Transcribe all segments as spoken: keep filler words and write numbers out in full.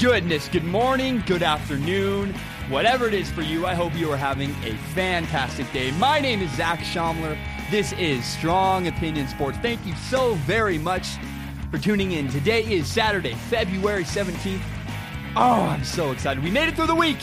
goodness. Good morning, good afternoon, whatever it is for you. I hope you are having a fantastic day. My name is Zach Schaumler. This is Strong Opinion Sports. Thank you so very much for tuning in. Today is Saturday, February seventeenth. Oh, I'm so excited. We made it through the week.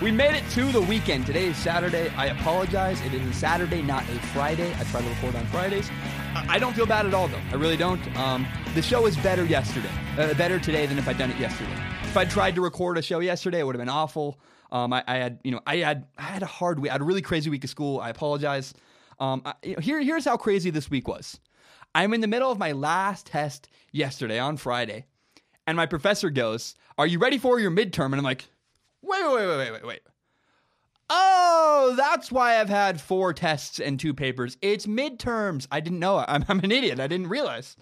We made it to the weekend. Today is Saturday. I apologize. It is a Saturday, not a Friday. I try to record on Fridays. I don't feel bad at all, though. I really don't. Um, the show is better yesterday, uh, better today than if I'd done it yesterday. If I tried to record a show yesterday, it would have been awful. Um, I, I had, you know, I had, I had a hard week. I had a really crazy week of school. I apologize. Um, I, you know, here, here's how crazy this week was. I'm in the middle of my last test yesterday on Friday, and my professor goes, "Are you ready for your midterm?" And I'm like, Wait, wait, wait, wait, wait, wait. Oh, that's why I've had four tests and two papers. It's midterms. I didn't know. I'm, I'm an idiot. I didn't realize.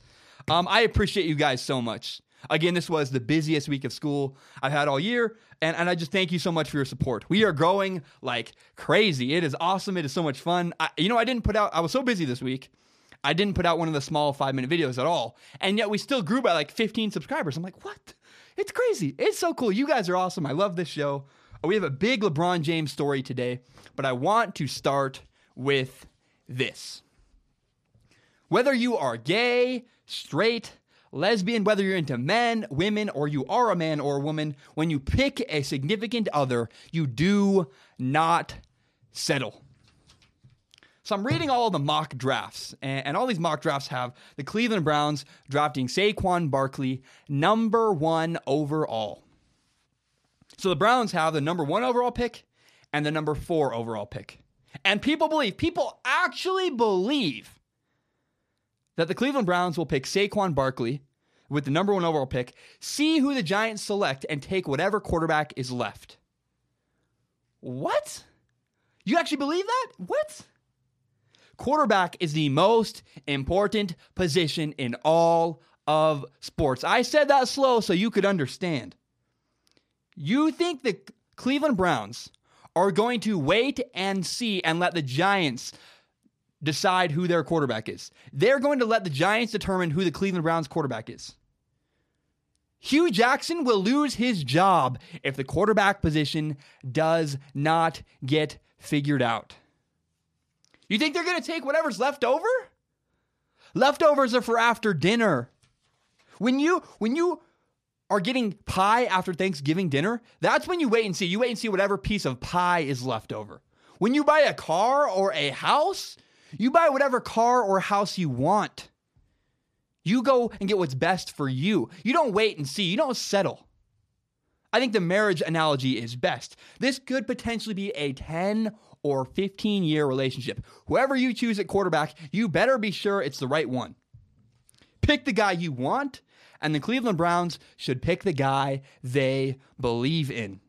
Um, I appreciate you guys so much. Again, this was the busiest week of school I've had all year, and, and I just thank you so much for your support. We are growing like crazy. It is awesome. It is so much fun. I, you know, I didn't put out, I was so busy this week, I didn't put out one of the small five-minute videos at all, and yet we still grew by like fifteen subscribers. I'm like, what? It's crazy. It's so cool. You guys are awesome. I love this show. We have a big LeBron James story today, but I want to start with this. Whether you are gay, straight, lesbian, whether you're into men, women, or you are a man or a woman, when you pick a significant other, you do not settle. So I'm reading all the mock drafts, and, and all these mock drafts have the Cleveland Browns drafting Saquon Barkley number one overall. So the Browns have the number one overall pick and the number four overall pick. And people believe, people actually believe that the Cleveland Browns will pick Saquon Barkley with the number one overall pick, see who the Giants select, and take whatever quarterback is left. What? You actually believe that? What? Quarterback is the most important position in all of sports. I said that slow so you could understand. You think the Cleveland Browns are going to wait and see and let the Giants decide who their quarterback is? They're going to let the Giants determine who the Cleveland Browns quarterback is. Hugh Jackson will lose his job if the quarterback position does not get figured out. You think they're going to take whatever's left over? Leftovers are for after dinner. When you when you are getting pie after Thanksgiving dinner, that's when you wait and see. You wait and see whatever piece of pie is left over. When you buy a car or a house, you buy whatever car or house you want. You go and get what's best for you. You don't wait and see. You don't settle. I think the marriage analogy is best. This could potentially be a ten or fifteen-year relationship. Whoever you choose at quarterback, you better be sure it's the right one. Pick the guy you want, and the Cleveland Browns should pick the guy they believe in.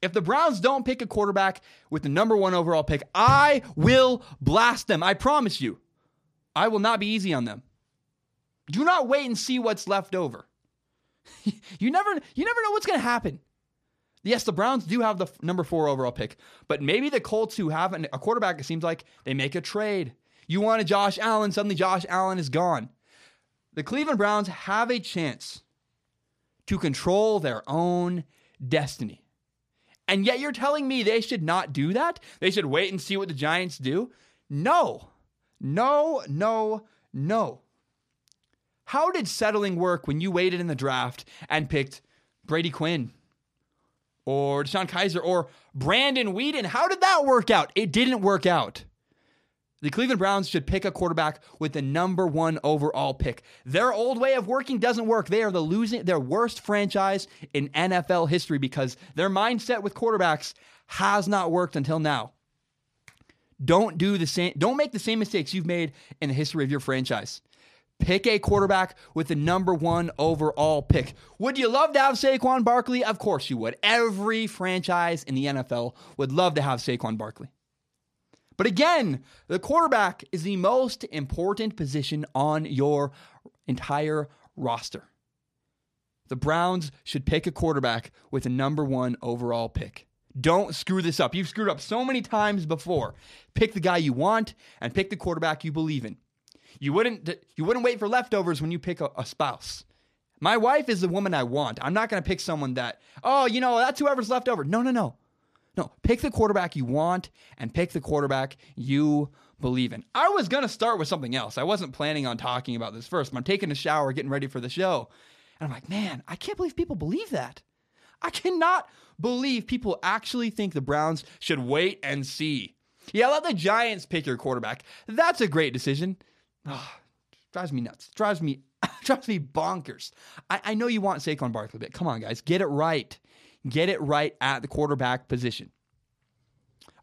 If the Browns don't pick a quarterback with the number one overall pick, I will blast them. I promise you. I will not be easy on them. Do not wait and see what's left over. You never, you never know what's going to happen. Yes, the Browns do have the f- number four overall pick, but maybe the Colts, who have an, a quarterback, it seems like they make a trade. You want a Josh Allen, suddenly Josh Allen is gone. The Cleveland Browns have a chance to control their own destiny. And yet you're telling me they should not do that? They should wait and see what the Giants do? No, no, no, no. How did settling work when you waited in the draft and picked Brady Quinn or Deshaun Kaiser or Brandon Weeden? How did that work out? It didn't work out. The Cleveland Browns should pick a quarterback with the number one overall pick. Their old way of working doesn't work. They are the losing, their worst franchise in N F L history because their mindset with quarterbacks has not worked until now. Don't do the same. Don't make the same mistakes you've made in the history of your franchise. Pick a quarterback with the number one overall pick. Would you love to have Saquon Barkley? Of course you would. Every franchise in the N F L would love to have Saquon Barkley. But again, the quarterback is the most important position on your entire roster. The Browns should pick a quarterback with the number one overall pick. Don't screw this up. You've screwed up so many times before. Pick the guy you want and pick the quarterback you believe in. You wouldn't you wouldn't wait for leftovers when you pick a, a spouse. My wife is the woman I want. I'm not going to pick someone that, oh, you know, that's whoever's left over. No, no, no. No, pick the quarterback you want and pick the quarterback you believe in. I was going to start with something else. I wasn't planning on talking about this first, but I'm taking a shower, getting ready for the show. And I'm like, man, I can't believe people believe that. I cannot believe people actually think the Browns should wait and see. Yeah, let the Giants pick your quarterback. That's a great decision. Oh, drives me nuts. Drives me drives me bonkers. I, I know you want Saquon Barkley, but come on, guys. Get it right. Get it right at the quarterback position.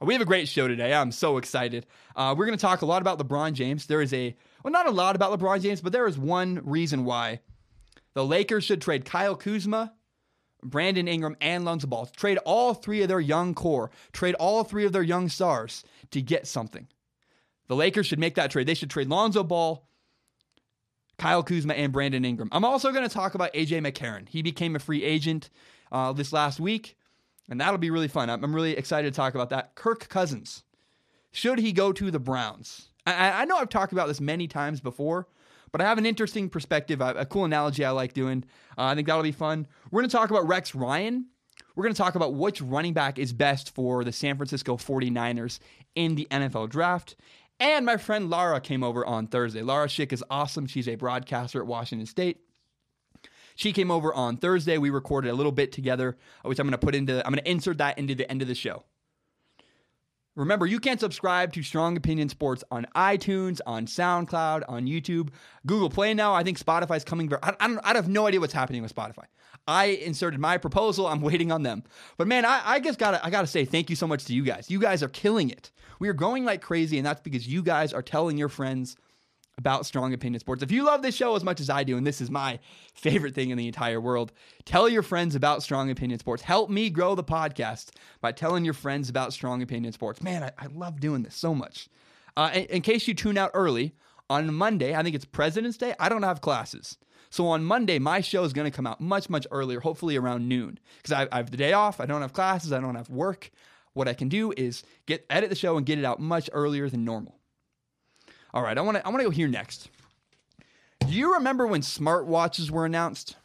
We have a great show today. I'm so excited. Uh, we're going to talk a lot about LeBron James. There is a, well, not a lot about LeBron James, but there is one reason why the Lakers should trade Kyle Kuzma, Brandon Ingram, and Lonzo Ball. Trade all three of their young core. Trade all three of their young stars to get something. The Lakers should make that trade. They should trade Lonzo Ball, Kyle Kuzma, and Brandon Ingram. I'm also going to talk about A J McCarron. He became a free agent uh, this last week, and that'll be really fun. I'm, I'm really excited to talk about that. Kirk Cousins. Should he go to the Browns? I, I know I've talked about this many times before, but I have an interesting perspective, a cool analogy I like doing. Uh, I think that'll be fun. We're going to talk about Rex Ryan. We're going to talk about which running back is best for the San Francisco forty-niners in the N F L draft. And my friend Lara came over on Thursday. Lara Schick is awesome. She's a broadcaster at Washington State. She came over on Thursday. We recorded a little bit together, which I'm going to put into, I'm going to insert that into the end of the show. Remember, you can subscribe to Strong Opinion Sports on iTunes, on SoundCloud, on YouTube, Google Play now. I think Spotify's coming. I, I, don't, I have no idea what's happening with Spotify. I inserted my proposal. I'm waiting on them. But, man, I, I just gotta, I gotta say thank you so much to you guys. You guys are killing it. We are going like crazy, and that's because you guys are telling your friends about Strong Opinion Sports. If you love this show as much as I do, and this is my favorite thing in the entire world, tell your friends about Strong Opinion Sports. Help me grow the podcast by telling your friends about Strong Opinion Sports. Man, I, I love doing this so much. Uh, in, in case you tune out early, on Monday, I think it's President's Day, I don't have classes. So on Monday, my show is going to come out much, much earlier, hopefully around noon, because I, I have the day off, I don't have classes, I don't have work. What I can do is get edit the show and get it out much earlier than normal. All right, I want to I want to go here next. Do you remember when smartwatches were announced?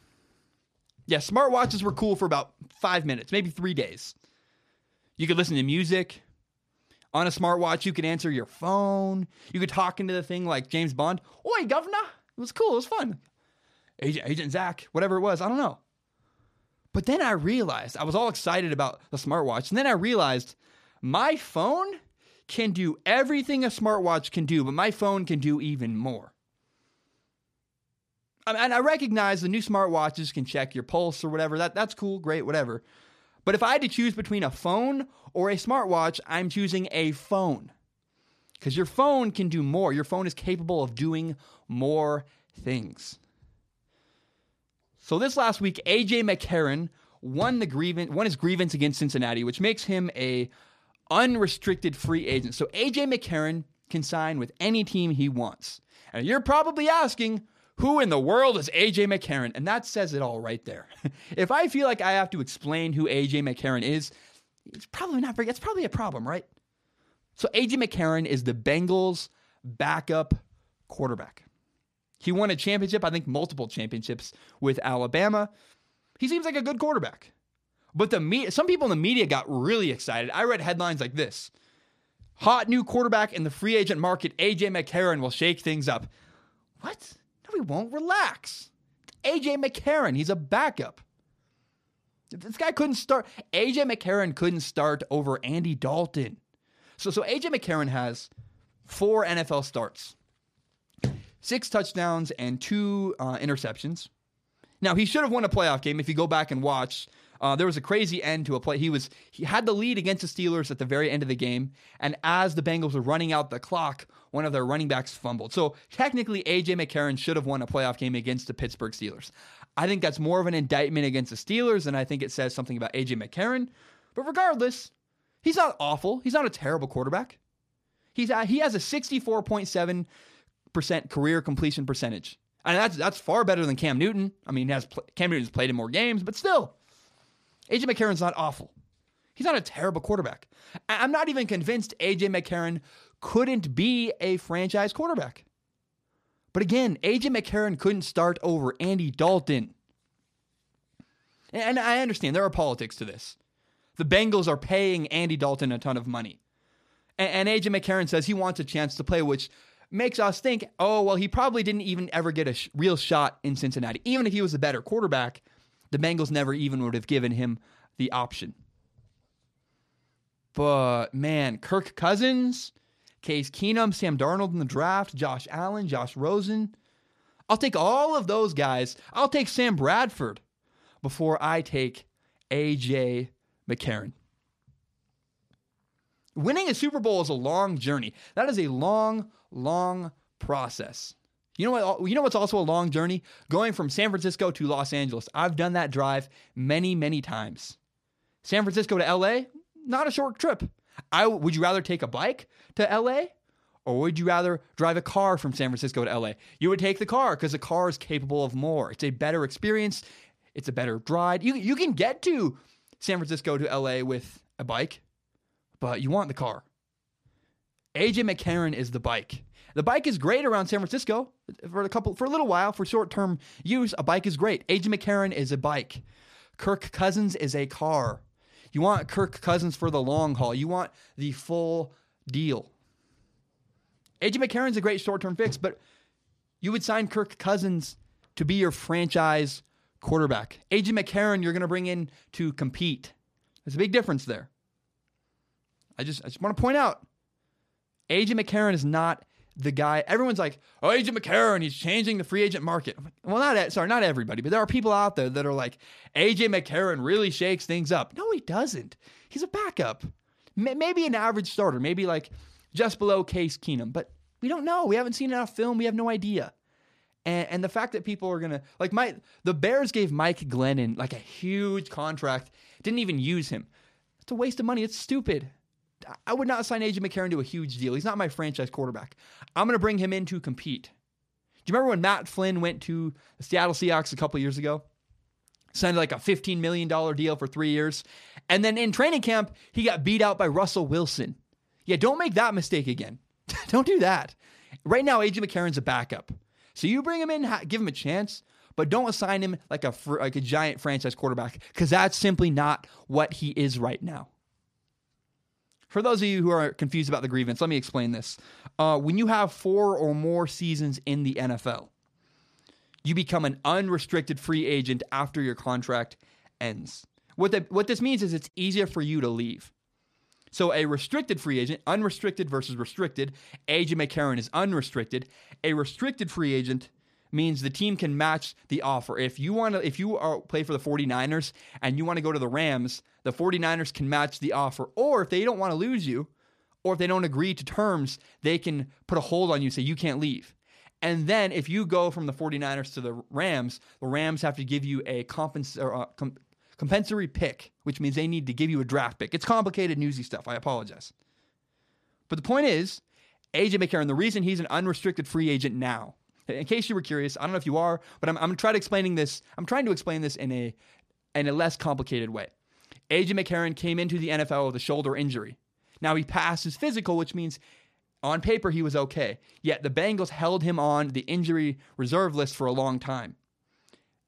Yeah, smartwatches were cool for about five minutes, maybe three days. You could listen to music on a smartwatch. You could answer your phone. You could talk into the thing like James Bond. Oi, governor! It was cool. It was fun. Agent, Agent Zach, whatever it was, I don't know. But then I realized, I was all excited about the smartwatch, and then I realized my phone can do everything a smartwatch can do, but my phone can do even more. I mean, and I recognize the new smartwatches can check your pulse or whatever. That, that's cool, great, whatever. But if I had to choose between a phone or a smartwatch, I'm choosing a phone. Because your phone can do more. Your phone is capable of doing more things. So this last week, A J McCarron won the grievance, won his grievance against Cincinnati, which makes him a unrestricted free agent. So A J McCarron can sign with any team he wants. And you're probably asking, who in the world is A J McCarron? And that says it all right there. If I feel like I have to explain who A J McCarron is, it's probably not very, it's probably a problem, right? So A J McCarron is the Bengals' backup quarterback. He won a championship, I think multiple championships with Alabama. He seems like a good quarterback. But the media, some people in the media got really excited. I read headlines like this. Hot new quarterback in the free agent market, A J McCarron will shake things up. What? No, he won't. Relax. It's A J McCarron. He's a backup. This guy couldn't start. A J McCarron couldn't start over Andy Dalton. So, so A J McCarron has four N F L starts, six touchdowns, and two uh, interceptions. Now, he should have won a playoff game if you go back and watch. Uh, there was a crazy end to a play. He was he had the lead against the Steelers at the very end of the game, and as the Bengals were running out the clock, one of their running backs fumbled. So technically, A J McCarron should have won a playoff game against the Pittsburgh Steelers. I think that's more of an indictment against the Steelers, and I think it says something about A J McCarron. But regardless, he's not awful. He's not a terrible quarterback. He's a, he has a sixty-four point seven percent career completion percentage, and that's that's far better than Cam Newton. I mean, has Cam Newton's played in more games, but still. A J McCarron's not awful. He's not a terrible quarterback. I'm not even convinced A J McCarron couldn't be a franchise quarterback. But again, A J McCarron couldn't start over Andy Dalton. And I understand there are politics to this. The Bengals are paying Andy Dalton a ton of money. And, and A J McCarron says he wants a chance to play, which makes us think, oh, well, he probably didn't even ever get a sh- real shot in Cincinnati. Even if he was a better quarterback, the Bengals never even would have given him the option. But, man, Kirk Cousins, Case Keenum, Sam Darnold in the draft, Josh Allen, Josh Rosen. I'll take all of those guys. I'll take Sam Bradford before I take A J McCarron. Winning a Super Bowl is a long journey. That is a long, long process. You know what? You know what's also a long journey? Going from San Francisco to Los Angeles. I've done that drive many, many times. San Francisco to L A, not a short trip. I, would you rather take a bike to L A? Or would you rather drive a car from San Francisco to L A? You would take the car because the car is capable of more. It's a better experience. It's a better ride. You, you can get to San Francisco to L A with a bike, but you want the car. A J McCarron is the bike. The bike is great around San Francisco for a couple, for a little while, for short-term use. A bike is great. A J McCarron is a bike. Kirk Cousins is a car. You want Kirk Cousins for the long haul. You want the full deal. A J McCarron's a great short-term fix, but you would sign Kirk Cousins to be your franchise quarterback. A J McCarron, you're going to bring in to compete. There's a big difference there. I just, I just want to point out, A J McCarron is not the guy. Everyone's like, oh, A J McCarron, he's changing the free agent market. Well, not sorry, not everybody, but there are people out there that are like, A J McCarron really shakes things up. No, he doesn't. He's a backup. Maybe an average starter. Maybe like just below Case Keenum, but we don't know. We haven't seen enough film. We have no idea. And, and the fact that people are going to, like my, the Bears gave Mike Glennon like a huge contract, didn't even use him. It's a waste of money. It's stupid. I would not sign A J McCarron to a huge deal. He's not my franchise quarterback. I'm going to bring him in to compete. Do you remember when Matt Flynn went to the Seattle Seahawks a couple years ago? Signed like a fifteen million dollars deal for three years. And then in training camp, he got beat out by Russell Wilson. Yeah, don't make that mistake again. Don't do that. Right now, A J McCarron's a backup. So you bring him in, give him a chance, but don't assign him like a, like a giant franchise quarterback, because that's simply not what he is right now. For those of you who are confused about the grievance, let me explain this. Uh, when you have four or more seasons in the N F L, you become an unrestricted free agent after your contract ends. What, the, what this means is it's easier for you to leave. So a restricted free agent, unrestricted versus restricted, A J McCarron is unrestricted. A restricted free agent means the team can match the offer. If you want to, if you are, play for the forty-niners and you want to go to the Rams, the forty-niners can match the offer. Or if they don't want to lose you, or if they don't agree to terms, they can put a hold on you, say you can't leave. And then if you go from the forty-niners to the Rams, the Rams have to give you a compens- or, uh, com- compensatory pick, which means they need to give you a draft pick. It's complicated, newsy stuff. I apologize. But the point is, A J McCarron, the reason he's an unrestricted free agent now, in case you were curious, I don't know if you are, but I'm, I'm trying to explain this. I'm trying to explain this in a in a less complicated way. A J McCarron came into the N F L with a shoulder injury. Now he passed his physical, which means on paper he was okay. Yet the Bengals held him on the injury reserve list for a long time.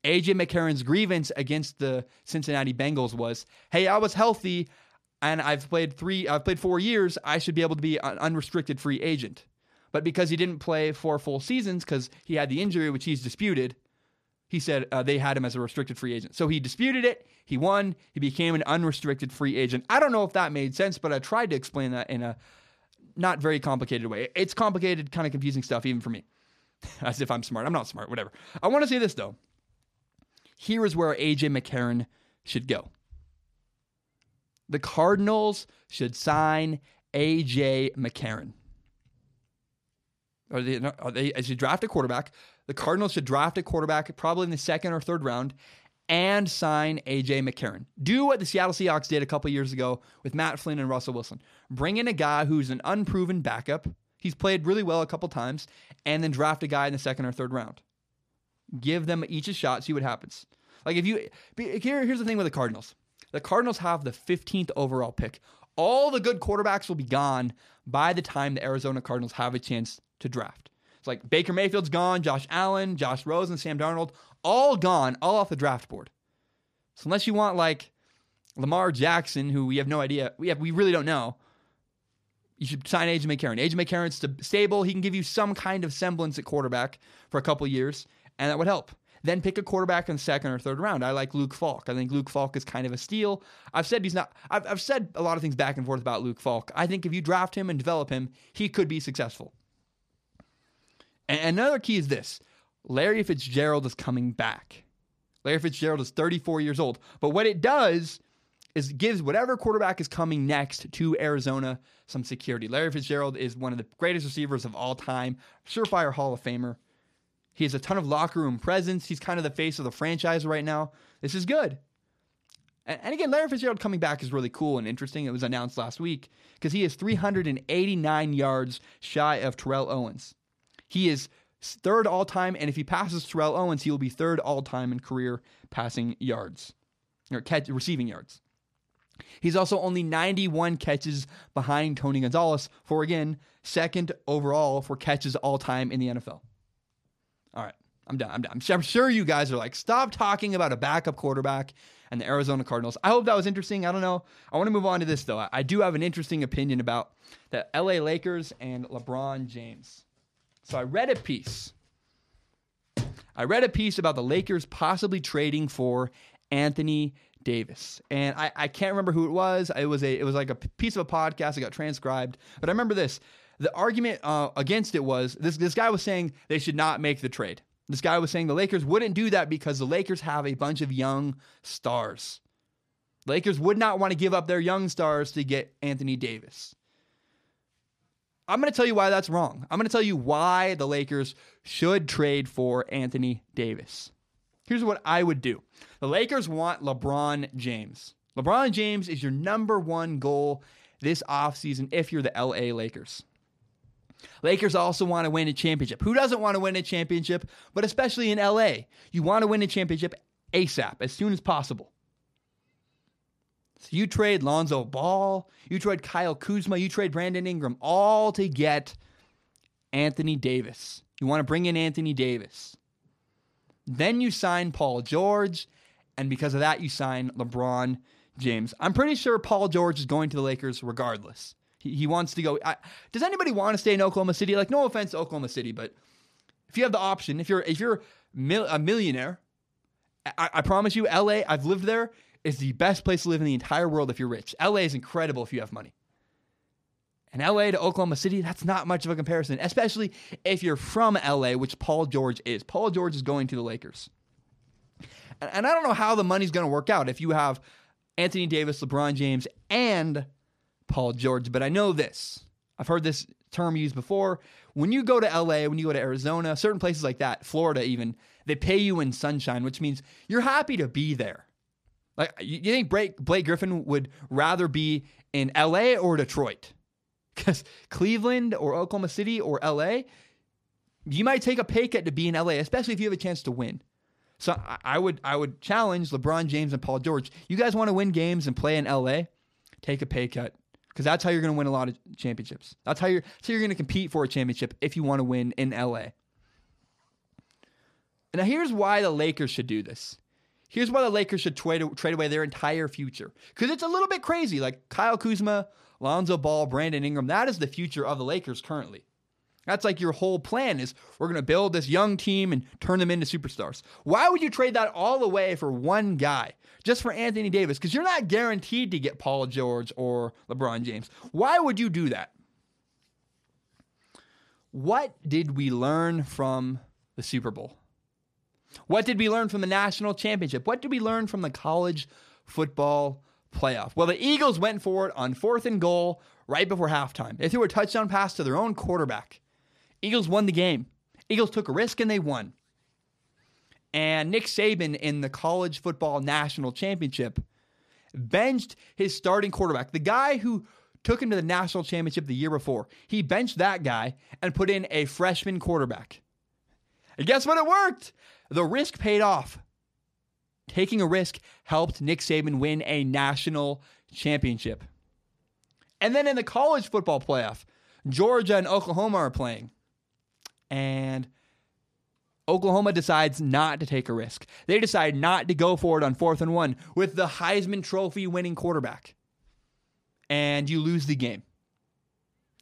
A J McCarron's grievance against the Cincinnati Bengals was, hey, I was healthy and I've played three, I've played four years. I should be able to be an unrestricted free agent. But because he didn't play four full seasons because he had the injury, which he's disputed, he said uh, they had him as a restricted free agent. So he disputed it. He won. He became an unrestricted free agent. I don't know if that made sense, but I tried to explain that in a not very complicated way. It's complicated, kind of confusing stuff, even for me. As if I'm smart. I'm not smart. Whatever. I want to say this, though. Here is where A J McCarron should go. The Cardinals should sign A J McCarron. Or they, are they, they should draft a quarterback. The Cardinals should draft a quarterback probably in the second or third round and sign A J McCarron. Do what the Seattle Seahawks did a couple years ago with Matt Flynn and Russell Wilson. Bring in a guy who's an unproven backup. He's played really well a couple times, and then draft a guy in the second or third round. Give them each a shot, see what happens. Like if you here, here's the thing with the Cardinals. The Cardinals have the fifteenth overall pick. All the good quarterbacks will be gone by the time the Arizona Cardinals have a chance to draft. It's like Baker Mayfield's gone, Josh Allen, Josh Rosen, Sam Darnold, all gone, all off the draft board. So unless you want like Lamar Jackson, who we have no idea, we have we really don't know, you should sign A J McCarron. A J McCarron's st- stable. He can give you some kind of semblance at quarterback for a couple years, and that would help. Then pick a quarterback in the second or third round. I like Luke Falk. I think Luke Falk is kind of a steal. I've said he's not. I've, I've said a lot of things back and forth about Luke Falk. I think if you draft him and develop him, he could be successful. And another key is this. Larry Fitzgerald is coming back. Larry Fitzgerald is thirty-four years old. But what it does is it gives whatever quarterback is coming next to Arizona some security. Larry Fitzgerald is one of the greatest receivers of all time. Surefire Hall of Famer. He has a ton of locker room presence. He's kind of the face of the franchise right now. This is good. And, and again, Larry Fitzgerald coming back is really cool and interesting. It was announced last week because he is three hundred eighty-nine yards shy of Terrell Owens. He is third all-time, and if he passes Terrell Owens, he will be third all-time in career passing yards, or catch, receiving yards. He's also only ninety-one catches behind Tony Gonzalez for, again, second overall for catches all-time in the N F L. All right, I'm done. I'm done. I'm sure you guys are like, stop talking about a backup quarterback and the Arizona Cardinals. I hope that was interesting. I don't know. I want to move on to this, though. I, I do have an interesting opinion about the L A Lakers and LeBron James. So I read a piece. I read a piece about the Lakers possibly trading for Anthony Davis. And I, I can't remember who it was. It was a it was like a piece of a podcast. It got transcribed. But I remember this. The argument uh, against it was, this this guy was saying they should not make the trade. This guy was saying the Lakers wouldn't do that because the Lakers have a bunch of young stars. Lakers would not want to give up their young stars to get Anthony Davis. I'm going to tell you why that's wrong. I'm going to tell you why the Lakers should trade for Anthony Davis. Here's what I would do. The Lakers want LeBron James. LeBron James is your number one goal this offseason if you're the L A Lakers. Lakers also want to win a championship. Who doesn't want to win a championship? But especially in L A, you want to win a championship ASAP, as soon as possible. So you trade Lonzo Ball, you trade Kyle Kuzma, you trade Brandon Ingram, all to get Anthony Davis. You want to bring in Anthony Davis. Then you sign Paul George, and because of that, you sign LeBron James. I'm pretty sure Paul George is going to the Lakers regardless. He wants to go. I, does anybody want to stay in Oklahoma City? Like, no offense to Oklahoma City, but if you have the option, if you're if you're mil, a millionaire, I, I promise you, L A, I've lived there, is the best place to live in the entire world if you're rich. L A is incredible if you have money. And L A to Oklahoma City, that's not much of a comparison, especially if you're from L A, which Paul George is. Paul George is going to the Lakers. And, and I don't know how the money's going to work out if you have Anthony Davis, LeBron James, and Paul George, but I know this. I've heard this term used before. When you go to L A, when you go to Arizona, certain places like that, Florida even, they pay you in sunshine, which means you're happy to be there. Like, you think Blake Griffin would rather be in L A or Detroit? Because Cleveland or Oklahoma City or L A, you might take a pay cut to be in L A, especially if you have a chance to win. So I would I would challenge LeBron James and Paul George. You guys want to win games and play in L A? Take a pay cut. Because that's how you're going to win a lot of championships. That's how you're, that's how you're going to compete for a championship if you want to win in L A. Now, here's why the Lakers should do this. Here's why the Lakers should trade, trade away their entire future. Because it's a little bit crazy. Like Kyle Kuzma, Lonzo Ball, Brandon Ingram, that is the future of the Lakers currently. That's like your whole plan is we're going to build this young team and turn them into superstars. Why would you trade that all away for one guy, just for Anthony Davis? Because you're not guaranteed to get Paul George or LeBron James. Why would you do that? What did we learn from the Super Bowl? What did we learn from the national championship? What did we learn from the college football playoff? Well, the Eagles went for it on fourth and goal right before halftime. They threw a touchdown pass to their own quarterback. Eagles won the game. Eagles took a risk and they won. And Nick Saban in the college football national championship benched his starting quarterback, the guy who took him to the national championship the year before. He benched that guy and put in a freshman quarterback. And guess what? It worked. The risk paid off. Taking a risk helped Nick Saban win a national championship. And then in the college football playoff, Georgia and Oklahoma are playing. And Oklahoma decides not to take a risk. They decide not to go for it on fourth and one with the Heisman Trophy winning quarterback. And you lose the game.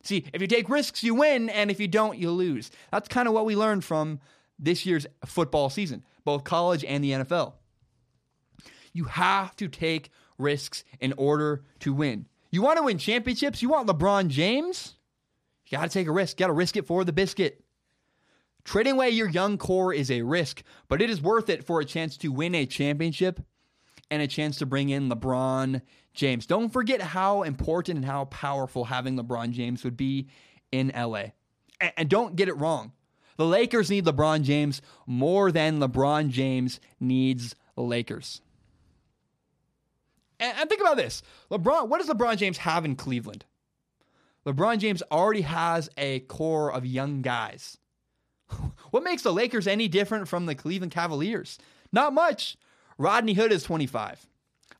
See, if you take risks, you win, and if you don't, you lose. That's kind of what we learned from this year's football season, both college and the N F L. You have to take risks in order to win. You want to win championships? You want LeBron James? You got to take a risk. You got to risk it for the biscuit. Trading away your young core is a risk, but it is worth it for a chance to win a championship and a chance to bring in LeBron James. Don't forget how important and how powerful having LeBron James would be in L A. And don't get it wrong. The Lakers need LeBron James more than LeBron James needs the Lakers. And think about this. LeBron, what does LeBron James have in Cleveland? LeBron James already has a core of young guys. What makes the Lakers any different from the Cleveland Cavaliers? Not much. Rodney Hood is twenty-five.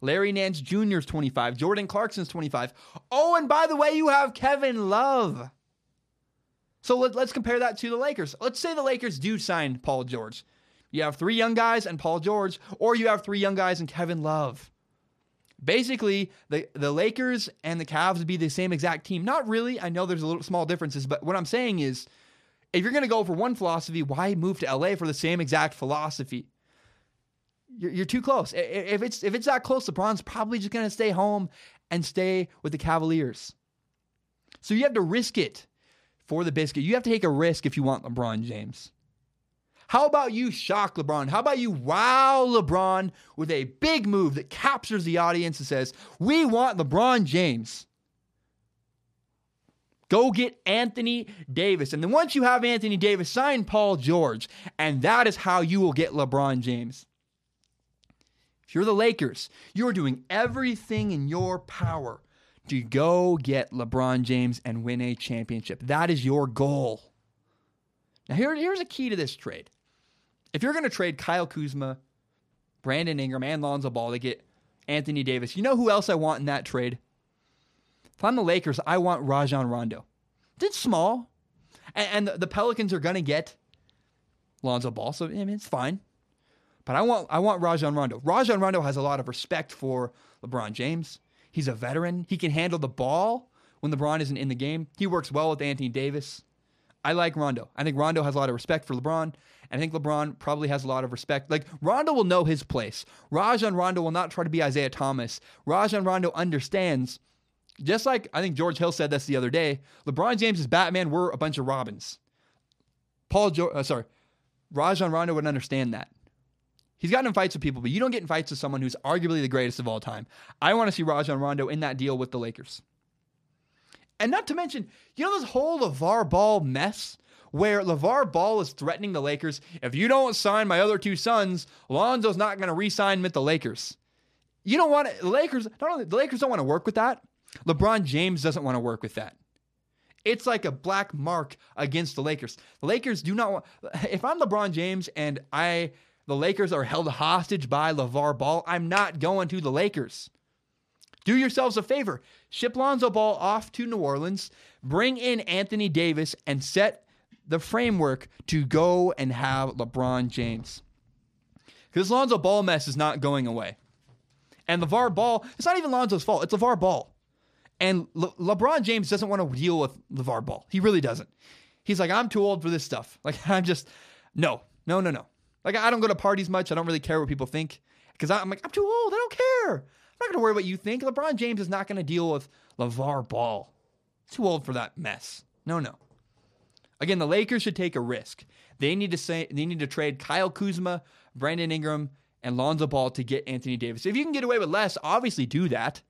Larry Nance Junior is twenty-five. Jordan Clarkson's twenty-five. Oh, and by the way, you have Kevin Love. So let, let's compare that to the Lakers. Let's say the Lakers do sign Paul George. You have three young guys and Paul George, or you have three young guys and Kevin Love. Basically, the, the Lakers and the Cavs would be the same exact team. Not really. I know there's a little small differences, but what I'm saying is, if you're going to go for one philosophy, why move to L A for the same exact philosophy? You're, you're too close. If it's if it's that close, LeBron's probably just going to stay home and stay with the Cavaliers. So you have to risk it for the biscuit. You have to take a risk if you want LeBron James. How about you shock LeBron? How about you wow LeBron with a big move that captures the audience and says, we want LeBron James. Go get Anthony Davis. And then once you have Anthony Davis, sign Paul George. And that is how you will get LeBron James. If you're the Lakers, you're doing everything in your power to go get LeBron James and win a championship. That is your goal. Now here, here's a key to this trade. If you're going to trade Kyle Kuzma, Brandon Ingram, and Lonzo Ball to get Anthony Davis, you know who else I want in that trade? If I'm the Lakers, I want Rajon Rondo. It's small, and, and the Pelicans are going to get Lonzo Ball, so I mean, it's fine. But I want I want Rajon Rondo. Rajon Rondo has a lot of respect for LeBron James. He's a veteran. He can handle the ball when LeBron isn't in the game. He works well with Anthony Davis. I like Rondo. I think Rondo has a lot of respect for LeBron, and I think LeBron probably has a lot of respect. Like, Rondo will know his place. Rajon Rondo will not try to be Isaiah Thomas. Rajon Rondo understands, just like I think George Hill said this the other day, LeBron James is Batman, we're a bunch of Robins. Paul George, uh, sorry, Rajon Rondo would understand that. He's gotten in fights with people, but you don't get in fights with someone who's arguably the greatest of all time. I want to see Rajon Rondo in that deal with the Lakers. And not to mention, you know this whole LaVar Ball mess where LaVar Ball is threatening the Lakers, if you don't sign my other two sons, Lonzo's not going to re-sign with the Lakers. You don't want to, the Lakers, not only, the Lakers don't want to work with that. LeBron James doesn't want to work with that. It's like a black mark against the Lakers. The Lakers do not want, if I'm LeBron James and I, the Lakers are held hostage by LaVar Ball, I'm not going to the Lakers. Do yourselves a favor. Ship Lonzo Ball off to New Orleans. Bring in Anthony Davis and set the framework to go and have LeBron James. Because Lonzo Ball mess is not going away. And LaVar Ball, it's not even Lonzo's fault. It's LaVar Ball. And Le- LeBron James doesn't want to deal with LaVar Ball. He really doesn't. He's like, I'm too old for this stuff. Like, I'm just, no, no, no, no. Like, I don't go to parties much. I don't really care what people think. Because I'm like, I'm too old. I don't care. I'm not going to worry what you think. LeBron James is not going to deal with LaVar Ball. Too old for that mess. No, no. Again, the Lakers should take a risk. They need to say they need to trade Kyle Kuzma, Brandon Ingram, and Lonzo Ball to get Anthony Davis. If you can get away with less, obviously do that.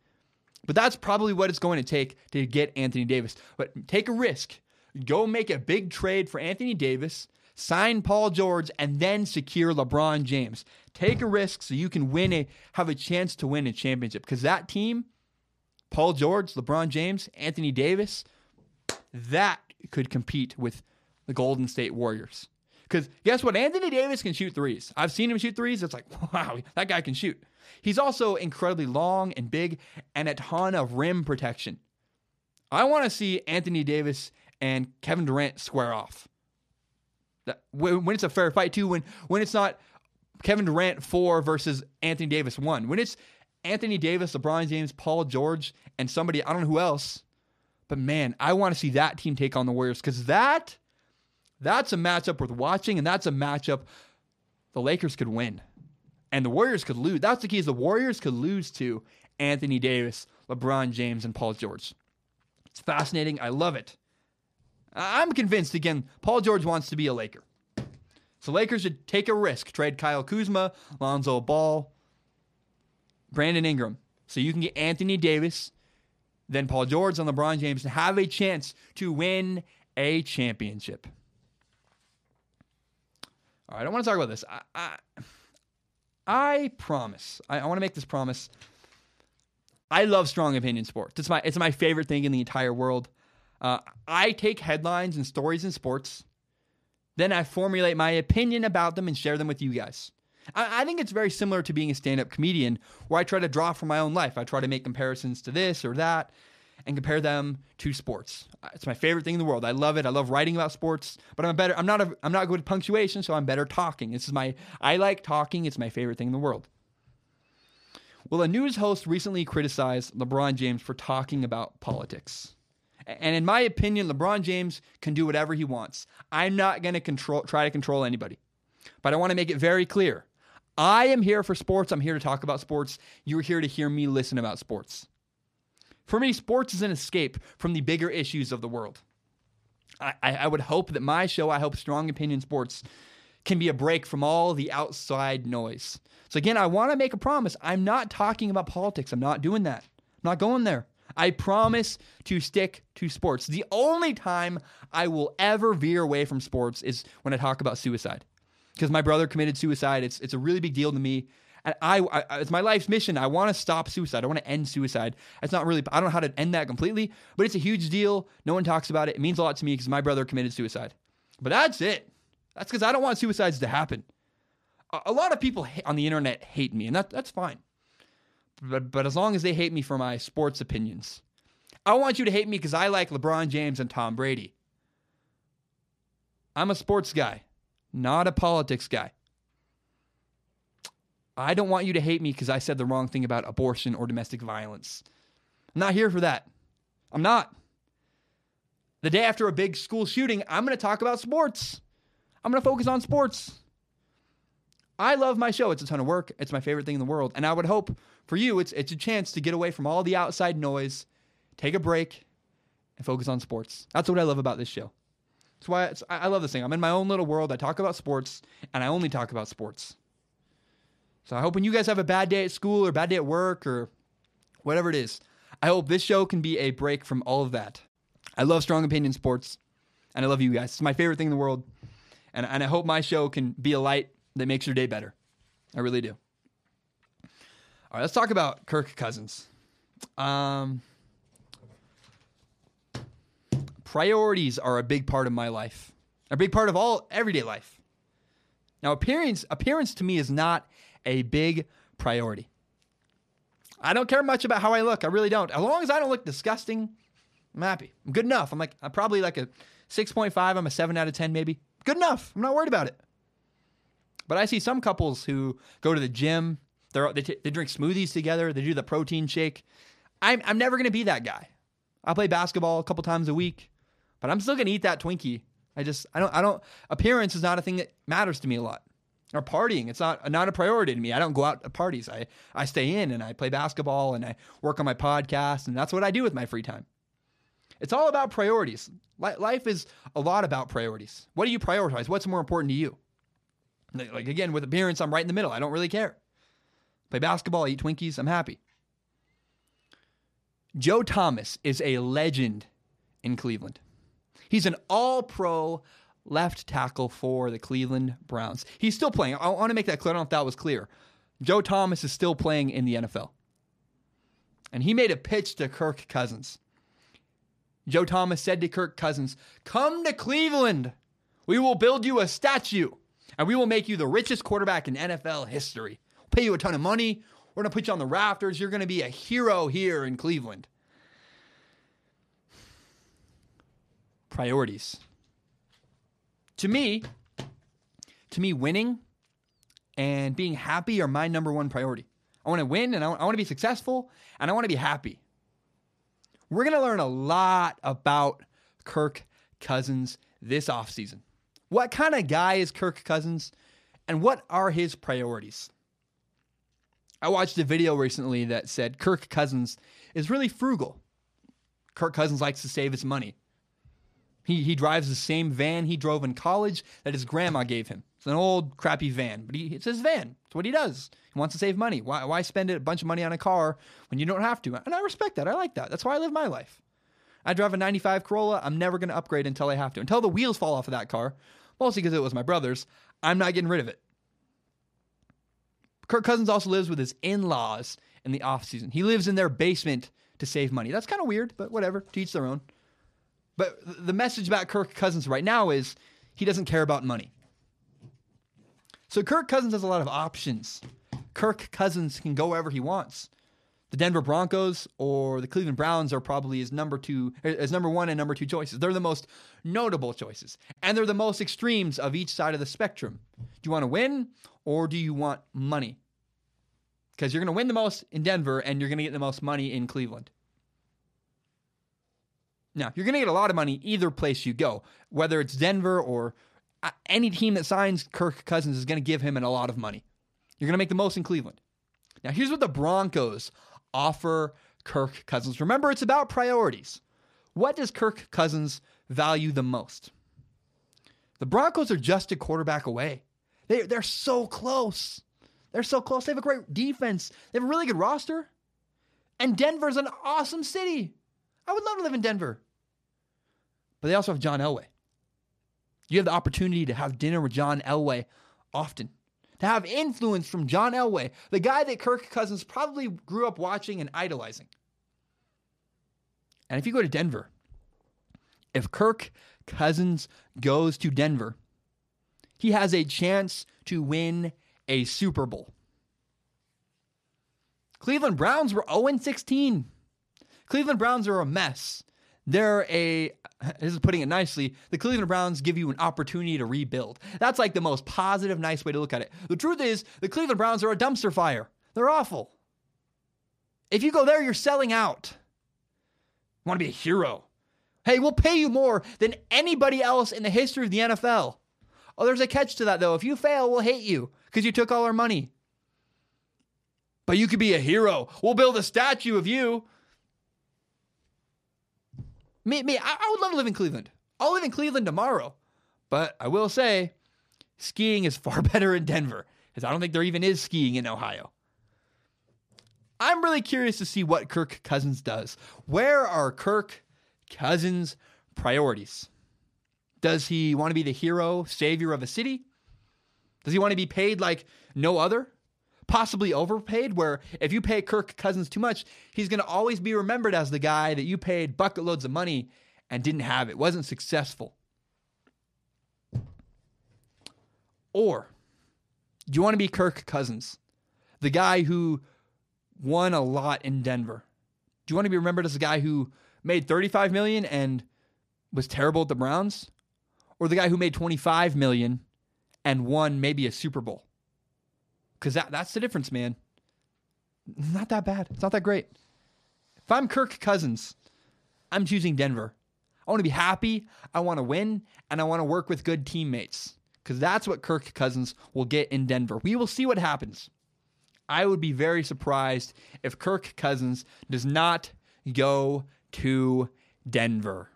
But that's probably what it's going to take to get Anthony Davis. But take a risk. Go make a big trade for Anthony Davis, sign Paul George, and then secure LeBron James. Take a risk so you can win a have a chance to win a championship. Because that team, Paul George, LeBron James, Anthony Davis, that could compete with the Golden State Warriors. Because guess what? Anthony Davis can shoot threes. I've seen him shoot threes. It's like, wow, that guy can shoot. He's also incredibly long and big and a ton of rim protection. I want to see Anthony Davis and Kevin Durant square off. That, when, when it's a fair fight, too. When when it's not Kevin Durant four versus Anthony Davis one. When it's Anthony Davis, LeBron James, Paul George, and somebody, I don't know who else. But, man, I want to see that team take on the Warriors because that, that's a matchup worth watching, and that's a matchup the Lakers could win. And the Warriors could lose. That's the key, is the Warriors could lose to Anthony Davis, LeBron James, and Paul George. It's fascinating. I love it. I'm convinced, again, Paul George wants to be a Laker. So Lakers should take a risk. Trade Kyle Kuzma, Lonzo Ball, Brandon Ingram. So you can get Anthony Davis, then Paul George and LeBron James, and have a chance to win a championship. All right, I want to talk about this. I I, I promise. I, I want to make this promise. I love Strong Opinion Sports. It's my it's my favorite thing in the entire world. Uh, I take headlines and stories in sports, then I formulate my opinion about them and share them with you guys. I, I think it's very similar to being a stand-up comedian, where I try to draw from my own life. I try to make comparisons to this or that and compare them to sports. It's my favorite thing in the world. I love it. I love writing about sports, but I'm better. I'm not. A, I'm not good at punctuation, so I'm better talking. This is my. I like talking. It's my favorite thing in the world. Well, a news host recently criticized LeBron James for talking about politics. And in my opinion, LeBron James can do whatever he wants. I'm not going to control, try to control anybody. But I want to make it very clear. I am here for sports. I'm here to talk about sports. You're here to hear me listen about sports. For me, sports is an escape from the bigger issues of the world. I, I, I would hope that my show, I hope Strong Opinion Sports, can be a break from all the outside noise. So again, I want to make a promise. I'm not talking about politics. I'm not doing that. I'm not going there. I promise to stick to sports. The only time I will ever veer away from sports is when I talk about suicide, because my brother committed suicide. It's it's a really big deal to me, and I, I it's my life's mission. I want to stop suicide. I want to end suicide. It's not really I don't know how to end that completely, but it's a huge deal. No one talks about it. It means a lot to me because my brother committed suicide. But that's it. That's because I don't want suicides to happen. A, a lot of people on the internet hate me, and that that's fine. But, but as long as they hate me for my sports opinions. I want you to hate me because I like LeBron James and Tom Brady. I'm a sports guy, not a politics guy. I don't want you to hate me because I said the wrong thing about abortion or domestic violence. I'm not here for that. I'm not. The day after a big school shooting, I'm going to talk about sports. I'm going to focus on sports. I love my show. It's a ton of work. It's my favorite thing in the world. And I would hope for you, it's it's a chance to get away from all the outside noise, take a break, and focus on sports. That's what I love about this show. That's why it's, I love this thing. I'm in my own little world. I talk about sports, and I only talk about sports. So I hope when you guys have a bad day at school or bad day at work or whatever it is, I hope this show can be a break from all of that. I love Strong Opinion Sports, and I love you guys. It's my favorite thing in the world, and, and I hope my show can be a light that makes your day better. I really do. All right, let's talk about Kirk Cousins. Um, priorities are a big part of my life, a big part of all everyday life. Now, appearance appearance to me is not a big priority. I don't care much about how I look. I really don't. As long as I don't look disgusting, I'm happy. I'm good enough. I'm like I'm probably like a six point five. I'm a seven out of ten maybe. Good enough. I'm not worried about it. But I see some couples who go to the gym, they t- they drink smoothies together, they do the protein shake. I'm, I'm never going to be that guy. I play basketball a couple times a week, but I'm still going to eat that Twinkie. I just, I don't, I don't, appearance is not a thing that matters to me a lot. Or partying, it's not, not a priority to me. I don't go out to parties. I, I stay in and I play basketball and I work on my podcast, and that's what I do with my free time. It's all about priorities. Life is a lot about priorities. What do you prioritize? What's more important to you? Like, again, with appearance, I'm right in the middle. I don't really care. Play basketball, eat Twinkies, I'm happy. Joe Thomas is a legend in Cleveland. He's an all-pro left tackle for the Cleveland Browns. He's still playing. I want to make that clear. I don't know if that was clear. Joe Thomas is still playing in the N F L. And he made a pitch to Kirk Cousins. Joe Thomas said to Kirk Cousins, "Come to Cleveland. We will build you a statue. And we will make you the richest quarterback in N F L history. We'll pay you a ton of money. We're going to put you on the rafters. You're going to be a hero here in Cleveland." Priorities. To me, to me, winning and being happy are my number one priority. I want to win, and I want to be successful, and I want to be happy. We're going to learn a lot about Kirk Cousins this offseason. What kind of guy is Kirk Cousins, and what are his priorities? I watched a video recently that said Kirk Cousins is really frugal. Kirk Cousins likes to save his money. He he drives the same van he drove in college that his grandma gave him. It's an old, crappy van, but he, it's his van. It's what he does. He wants to save money. Why, why spend a bunch of money on a car when you don't have to? And I respect that. I like that. That's why I live my life. I drive a ninety-five Corolla. I'm never going to upgrade until I have to. Until the wheels fall off of that car, mostly because it was my brother's, I'm not getting rid of it. Kirk Cousins also lives with his in-laws in the offseason. He lives in their basement to save money. That's kind of weird, but whatever. To each their own. But the message about Kirk Cousins right now is he doesn't care about money. So Kirk Cousins has a lot of options. Kirk Cousins can go wherever he wants. The Denver Broncos or the Cleveland Browns are probably his number two, his number one and number two choices. They're the most notable choices, and they're the most extremes of each side of the spectrum. Do you want to win or do you want money? Because you're going to win the most in Denver and you're going to get the most money in Cleveland. Now, you're going to get a lot of money either place you go, whether it's Denver or any team that signs Kirk Cousins is going to give him a lot of money. You're going to make the most in Cleveland. Now, here's what the Broncos offer Kirk Cousins. Remember, it's about priorities. What does Kirk Cousins value the most? The Broncos are just a quarterback away. They, they're so close. They're so close. They have a great defense. They have a really good roster. And Denver's an awesome city. I would love to live in Denver. But they also have John Elway. You have the opportunity to have dinner with John Elway often, to have influence from John Elway, the guy that Kirk Cousins probably grew up watching and idolizing. And if you go to Denver, if Kirk Cousins goes to Denver, he has a chance to win a Super Bowl. Cleveland Browns were oh and sixteen. Cleveland Browns are a mess. They're a, this is putting it nicely, the Cleveland Browns give you an opportunity to rebuild. That's like the most positive, nice way to look at it. The truth is, the Cleveland Browns are a dumpster fire. They're awful. If you go there, you're selling out. You want to be a hero. Hey, we'll pay you more than anybody else in the history of the N F L. Oh, there's a catch to that, though. If you fail, we'll hate you because you took all our money. But you could be a hero. We'll build a statue of you. Me, me, I, I would love to live in Cleveland. I'll live in Cleveland tomorrow. But I will say, skiing is far better in Denver, because I don't think there even is skiing in Ohio. I'm really curious to see what Kirk Cousins does. Where are Kirk Cousins' priorities? Does he want to be the hero, savior of a city? Does he want to be paid like no other? Possibly overpaid, where if you pay Kirk Cousins too much, he's going to always be remembered as the guy that you paid bucket loads of money and didn't have it, wasn't successful. Or do you want to be Kirk Cousins, the guy who won a lot in Denver? Do you want to be remembered as the guy who made thirty-five million dollars and was terrible at the Browns? Or the guy who made twenty-five million dollars and won maybe a Super Bowl? Because that, that's the difference, man. Not that bad. It's not that great. If I'm Kirk Cousins, I'm choosing Denver. I want to be happy, I want to win, and I want to work with good teammates. Because that's what Kirk Cousins will get in Denver. We will see what happens. I would be very surprised if Kirk Cousins does not go to Denver.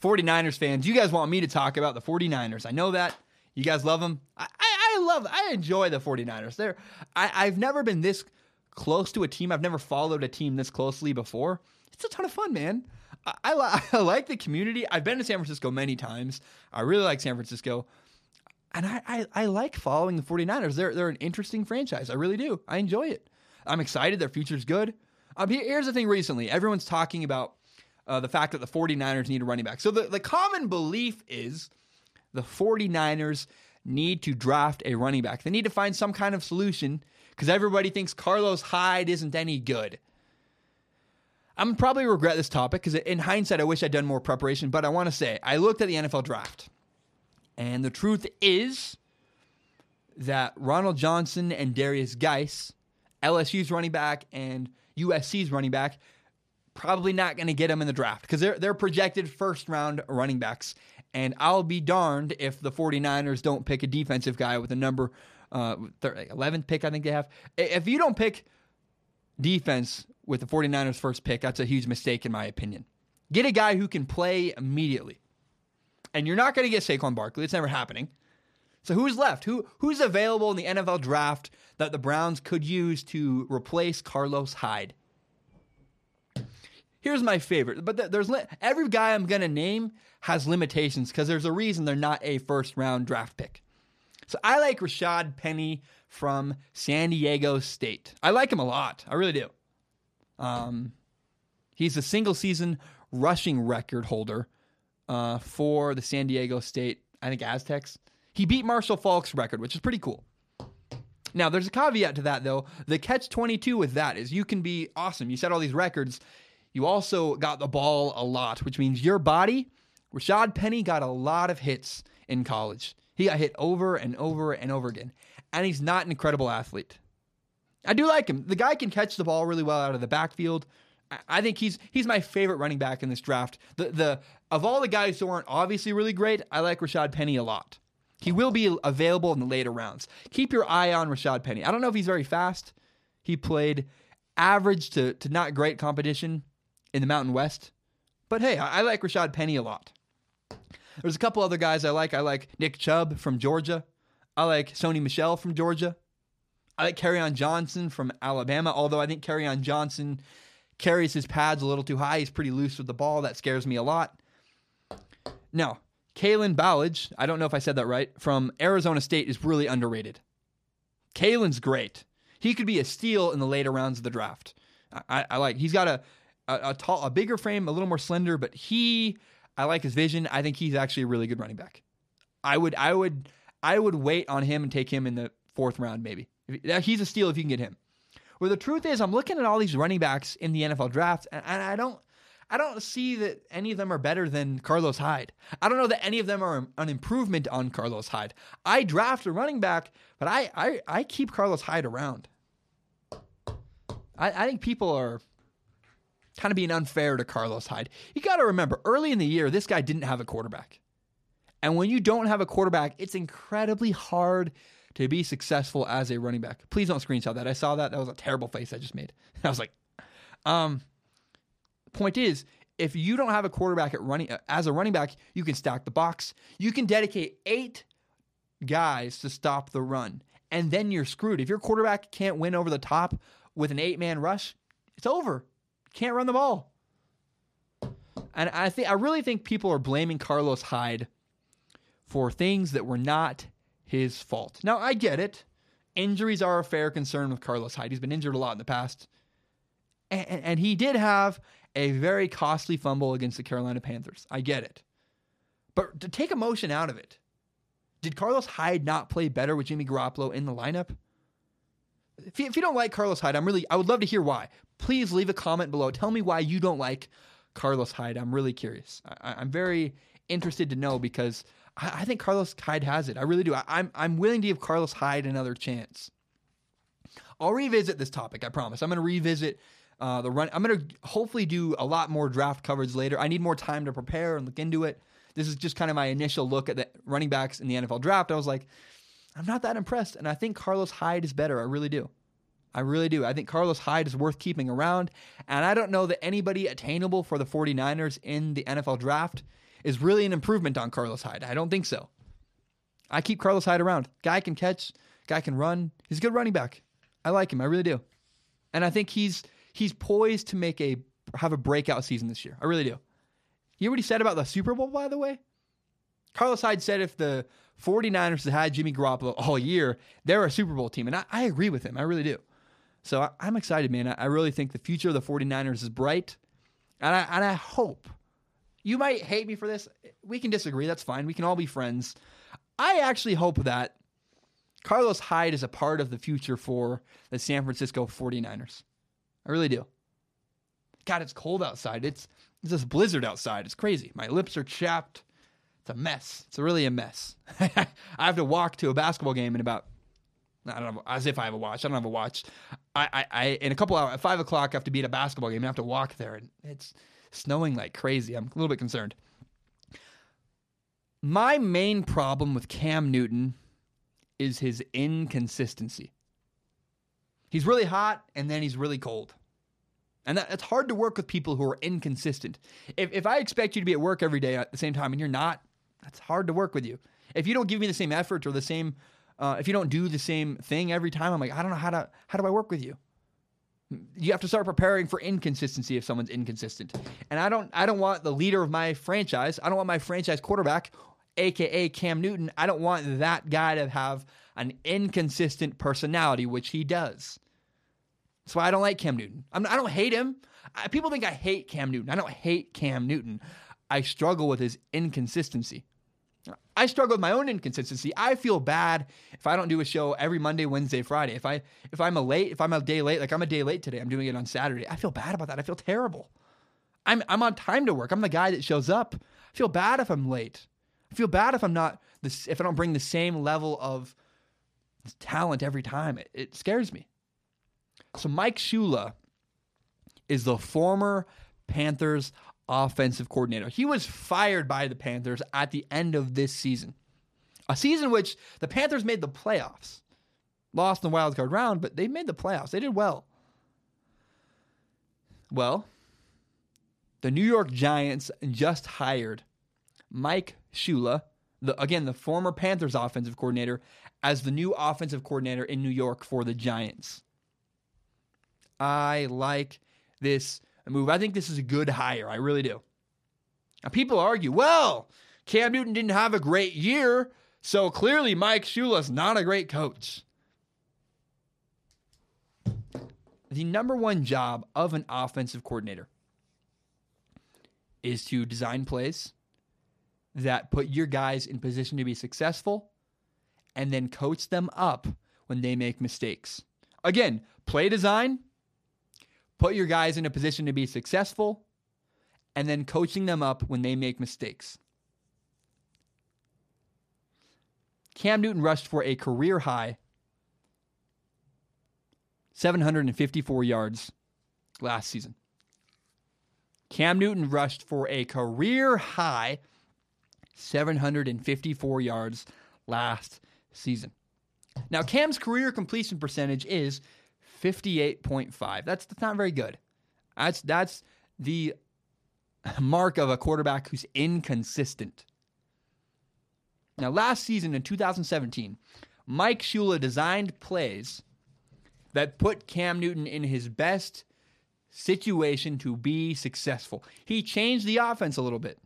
forty-niners fans, you guys want me to talk about the forty-niners. I know that. You guys love them. I, I, I love, I enjoy the forty-niners. They're, I, I've never been this close to a team. I've never followed a team this closely before. It's a ton of fun, man. I, I, li- I like the community. I've been to San Francisco many times. I really like San Francisco. And I, I, I like following the forty-niners. They're, they're an interesting franchise. I really do. I enjoy it. I'm excited. Their future's good. Um, here's the thing recently. Everyone's talking about Uh, the fact that the forty-niners need a running back. So the, the common belief is the forty-niners need to draft a running back. They need to find some kind of solution because everybody thinks Carlos Hyde isn't any good. I'm probably regret this topic because in hindsight, I wish I'd done more preparation. But I want to say, I looked at the N F L draft. And the truth is that Ronald Johnson and Darius Geis, L S U's running back and U S C's running back, probably not going to get them in the draft because they're, they're projected first-round running backs. And I'll be darned if the 49ers don't pick a defensive guy with a number uh, eleventh pick, I think they have. If you don't pick defense with the 49ers' first pick, that's a huge mistake in my opinion. Get a guy who can play immediately. And you're not going to get Saquon Barkley. It's never happening. So who's left? Who Who's available in the N F L draft that the Browns could use to replace Carlos Hyde? Here's my favorite. But there's li- every guy I'm going to name has limitations because there's a reason they're not a first-round draft pick. So I like Rashad Penny from San Diego State. I like him a lot. I really do. Um, he's a single-season rushing record holder uh, for the San Diego State, I think, Aztecs. He beat Marshall Falk's record, which is pretty cool. Now, there's a caveat to that, though. The catch twenty-two with that is you can be awesome. You set all these records. You also got the ball a lot, which means your body. Rashad Penny got a lot of hits in college. He got hit over and over and over again. And he's not an incredible athlete. I do like him. The guy can catch the ball really well out of the backfield. I think he's he's my favorite running back in this draft. The the Of all the guys who aren't obviously really great, I like Rashad Penny a lot. He will be available in the later rounds. Keep your eye on Rashad Penny. I don't know if he's very fast. He played average to, to not great competition in the Mountain West. But hey, I, I like Rashad Penny a lot. There's a couple other guys I like. I like Nick Chubb from Georgia. I like Sony Michel from Georgia. I like Kerryon Johnson from Alabama, although I think Kerryon Johnson carries his pads a little too high. He's pretty loose with the ball. That scares me a lot. Now, Kalen Ballage, I don't know if I said that right, from Arizona State is really underrated. Kalen's great. He could be a steal in the later rounds of the draft. I, I, I like. He's got a, a a tall, a bigger frame, a little more slender, but he, I like his vision. I think he's actually a really good running back. I would, I would, I would wait on him and take him in the fourth round, maybe. He's a steal if you can get him. Well, the truth is, I'm looking at all these running backs in the N F L draft, and I don't, I don't see that any of them are better than Carlos Hyde. I don't know that any of them are an improvement on Carlos Hyde. I draft a running back, but I, I, I keep Carlos Hyde around. I, I think people are kind of being unfair to Carlos Hyde. You got to remember, early in the year, this guy didn't have a quarterback, and when you don't have a quarterback, it's incredibly hard to be successful as a running back. Please don't screenshot that. I saw that. That was a terrible face I just made. I was like, um, point is, if you don't have a quarterback at running as a running back, you can stack the box. You can dedicate eight guys to stop the run, and then you're screwed. If your quarterback can't win over the top with an eight-man rush, it's over. Can't run the ball. And I think I really think people are blaming Carlos Hyde for things that were not his fault. Now, I get it. Injuries are a fair concern with Carlos Hyde. He's been injured a lot in the past. And, and, and he did have a very costly fumble against the Carolina Panthers. I get it. But to take emotion out of it, did Carlos Hyde not play better with Jimmy Garoppolo in the lineup? If you, if you don't like Carlos Hyde, I'm really, I would love to hear why. Please leave a comment below. Tell me why you don't like Carlos Hyde. I'm really curious. I, I'm very interested to know because I think Carlos Hyde has it. I really do. I, I'm I'm willing to give Carlos Hyde another chance. I'll revisit this topic. I promise. I'm going to revisit uh, the run. I'm going to hopefully do a lot more draft coverage later. I need more time to prepare and look into it. This is just kind of my initial look at the running backs in the N F L draft. I was like, I'm not that impressed, and I think Carlos Hyde is better. I really do. I really do. I think Carlos Hyde is worth keeping around, and I don't know that anybody attainable for the 49ers in the N F L draft is really an improvement on Carlos Hyde. I don't think so. I keep Carlos Hyde around. Guy can catch. Guy can run. He's a good running back. I like him. I really do. And I think he's he's poised to make a have a breakout season this year. I really do. You hear what he said about the Super Bowl, by the way? Carlos Hyde said if the 49ers had had Jimmy Garoppolo all year, they're a Super Bowl team. And I, I agree with him. I really do. So I, I'm excited, man. I, I really think the future of the 49ers is bright. And I, and I hope... You might hate me for this. We can disagree. That's fine. We can all be friends. I actually hope that Carlos Hyde is a part of the future for the San Francisco 49ers. I really do. God, it's cold outside. It's, it's this blizzard outside. It's crazy. My lips are chapped. It's a mess. It's really a mess. I have to walk to a basketball game in about, I don't know, as if I have a watch. I don't have a watch. I, I, I in a couple hours, at five o'clock, I have to be at a basketball game and I have to walk there. And it's snowing like crazy. I'm a little bit concerned. My main problem with Cam Newton is his inconsistency. He's really hot and then he's really cold. And that, it's hard to work with people who are inconsistent. If if I expect you to be at work every day at the same time and you're not, that's hard to work with you. If you don't give me the same effort or the same, uh, if you don't do the same thing every time, I'm like, I don't know how to, how do I work with you? You have to start preparing for inconsistency if someone's inconsistent. And I don't, I don't want the leader of my franchise. I don't want my franchise quarterback, A K A Cam Newton. I don't want that guy to have an inconsistent personality, which he does. That's why I don't like Cam Newton. I'm, I don't hate him. I, people think I hate Cam Newton. I don't hate Cam Newton. I struggle with his inconsistency. I struggle with my own inconsistency. I feel bad if I don't do a show every Monday, Wednesday, Friday. If I if I'm a late, if I'm a day late, like I'm a day late today, I'm doing it on Saturday. I feel bad about that. I feel terrible. I'm I'm on time to work. I'm the guy that shows up. I feel bad if I'm late. I feel bad if I'm not this, if I don't bring the same level of talent every time. It, it scares me. So Mike Shula is the former Panthers offensive coordinator. He was fired by the Panthers at the end of this season, a season which the Panthers made the playoffs, lost in the wild card round, but they made the playoffs. They did well. Well, the New York Giants just hired Mike Shula, the, again, the former Panthers offensive coordinator, as the new offensive coordinator in New York for the Giants. I like this move. I think this is a good hire. I really do. Now, people argue, well, Cam Newton didn't have a great year, so clearly Mike Shula's not a great coach. The number one job of an offensive coordinator is to design plays that put your guys in position to be successful and then coach them up when they make mistakes. Again, play design. Put your guys in a position to be successful, and then coaching them up when they make mistakes. Cam Newton rushed for a career-high seven hundred fifty-four yards last season. Cam Newton rushed for a career-high seven hundred fifty-four yards last season. Now, Cam's career completion percentage is fifty-eight point five. That's, that's not very good. That's that's the mark of a quarterback who's inconsistent. Now, last season in two thousand seventeen, Mike Shula designed plays that put Cam Newton in his best situation to be successful. He changed the offense a little bit.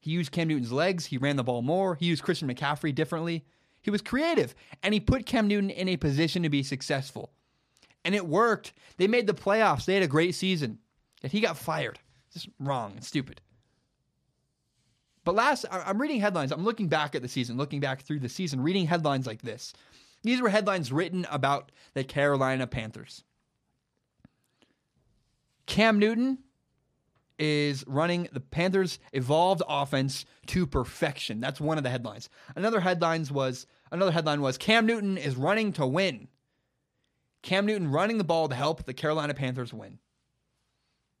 He used Cam Newton's legs. He ran the ball more. He used Christian McCaffrey differently. He was creative, and he put Cam Newton in a position to be successful. And it worked. They made the playoffs. They had a great season. And he got fired. It's just wrong and stupid. But last, I'm reading headlines. I'm looking back at the season, looking back through the season, reading headlines like this. These were headlines written about the Carolina Panthers. Cam Newton is running the Panthers' evolved offense to perfection. That's one of the headlines. Another headlines was, another headline was, Cam Newton is running to win. Cam Newton running the ball to help the Carolina Panthers win.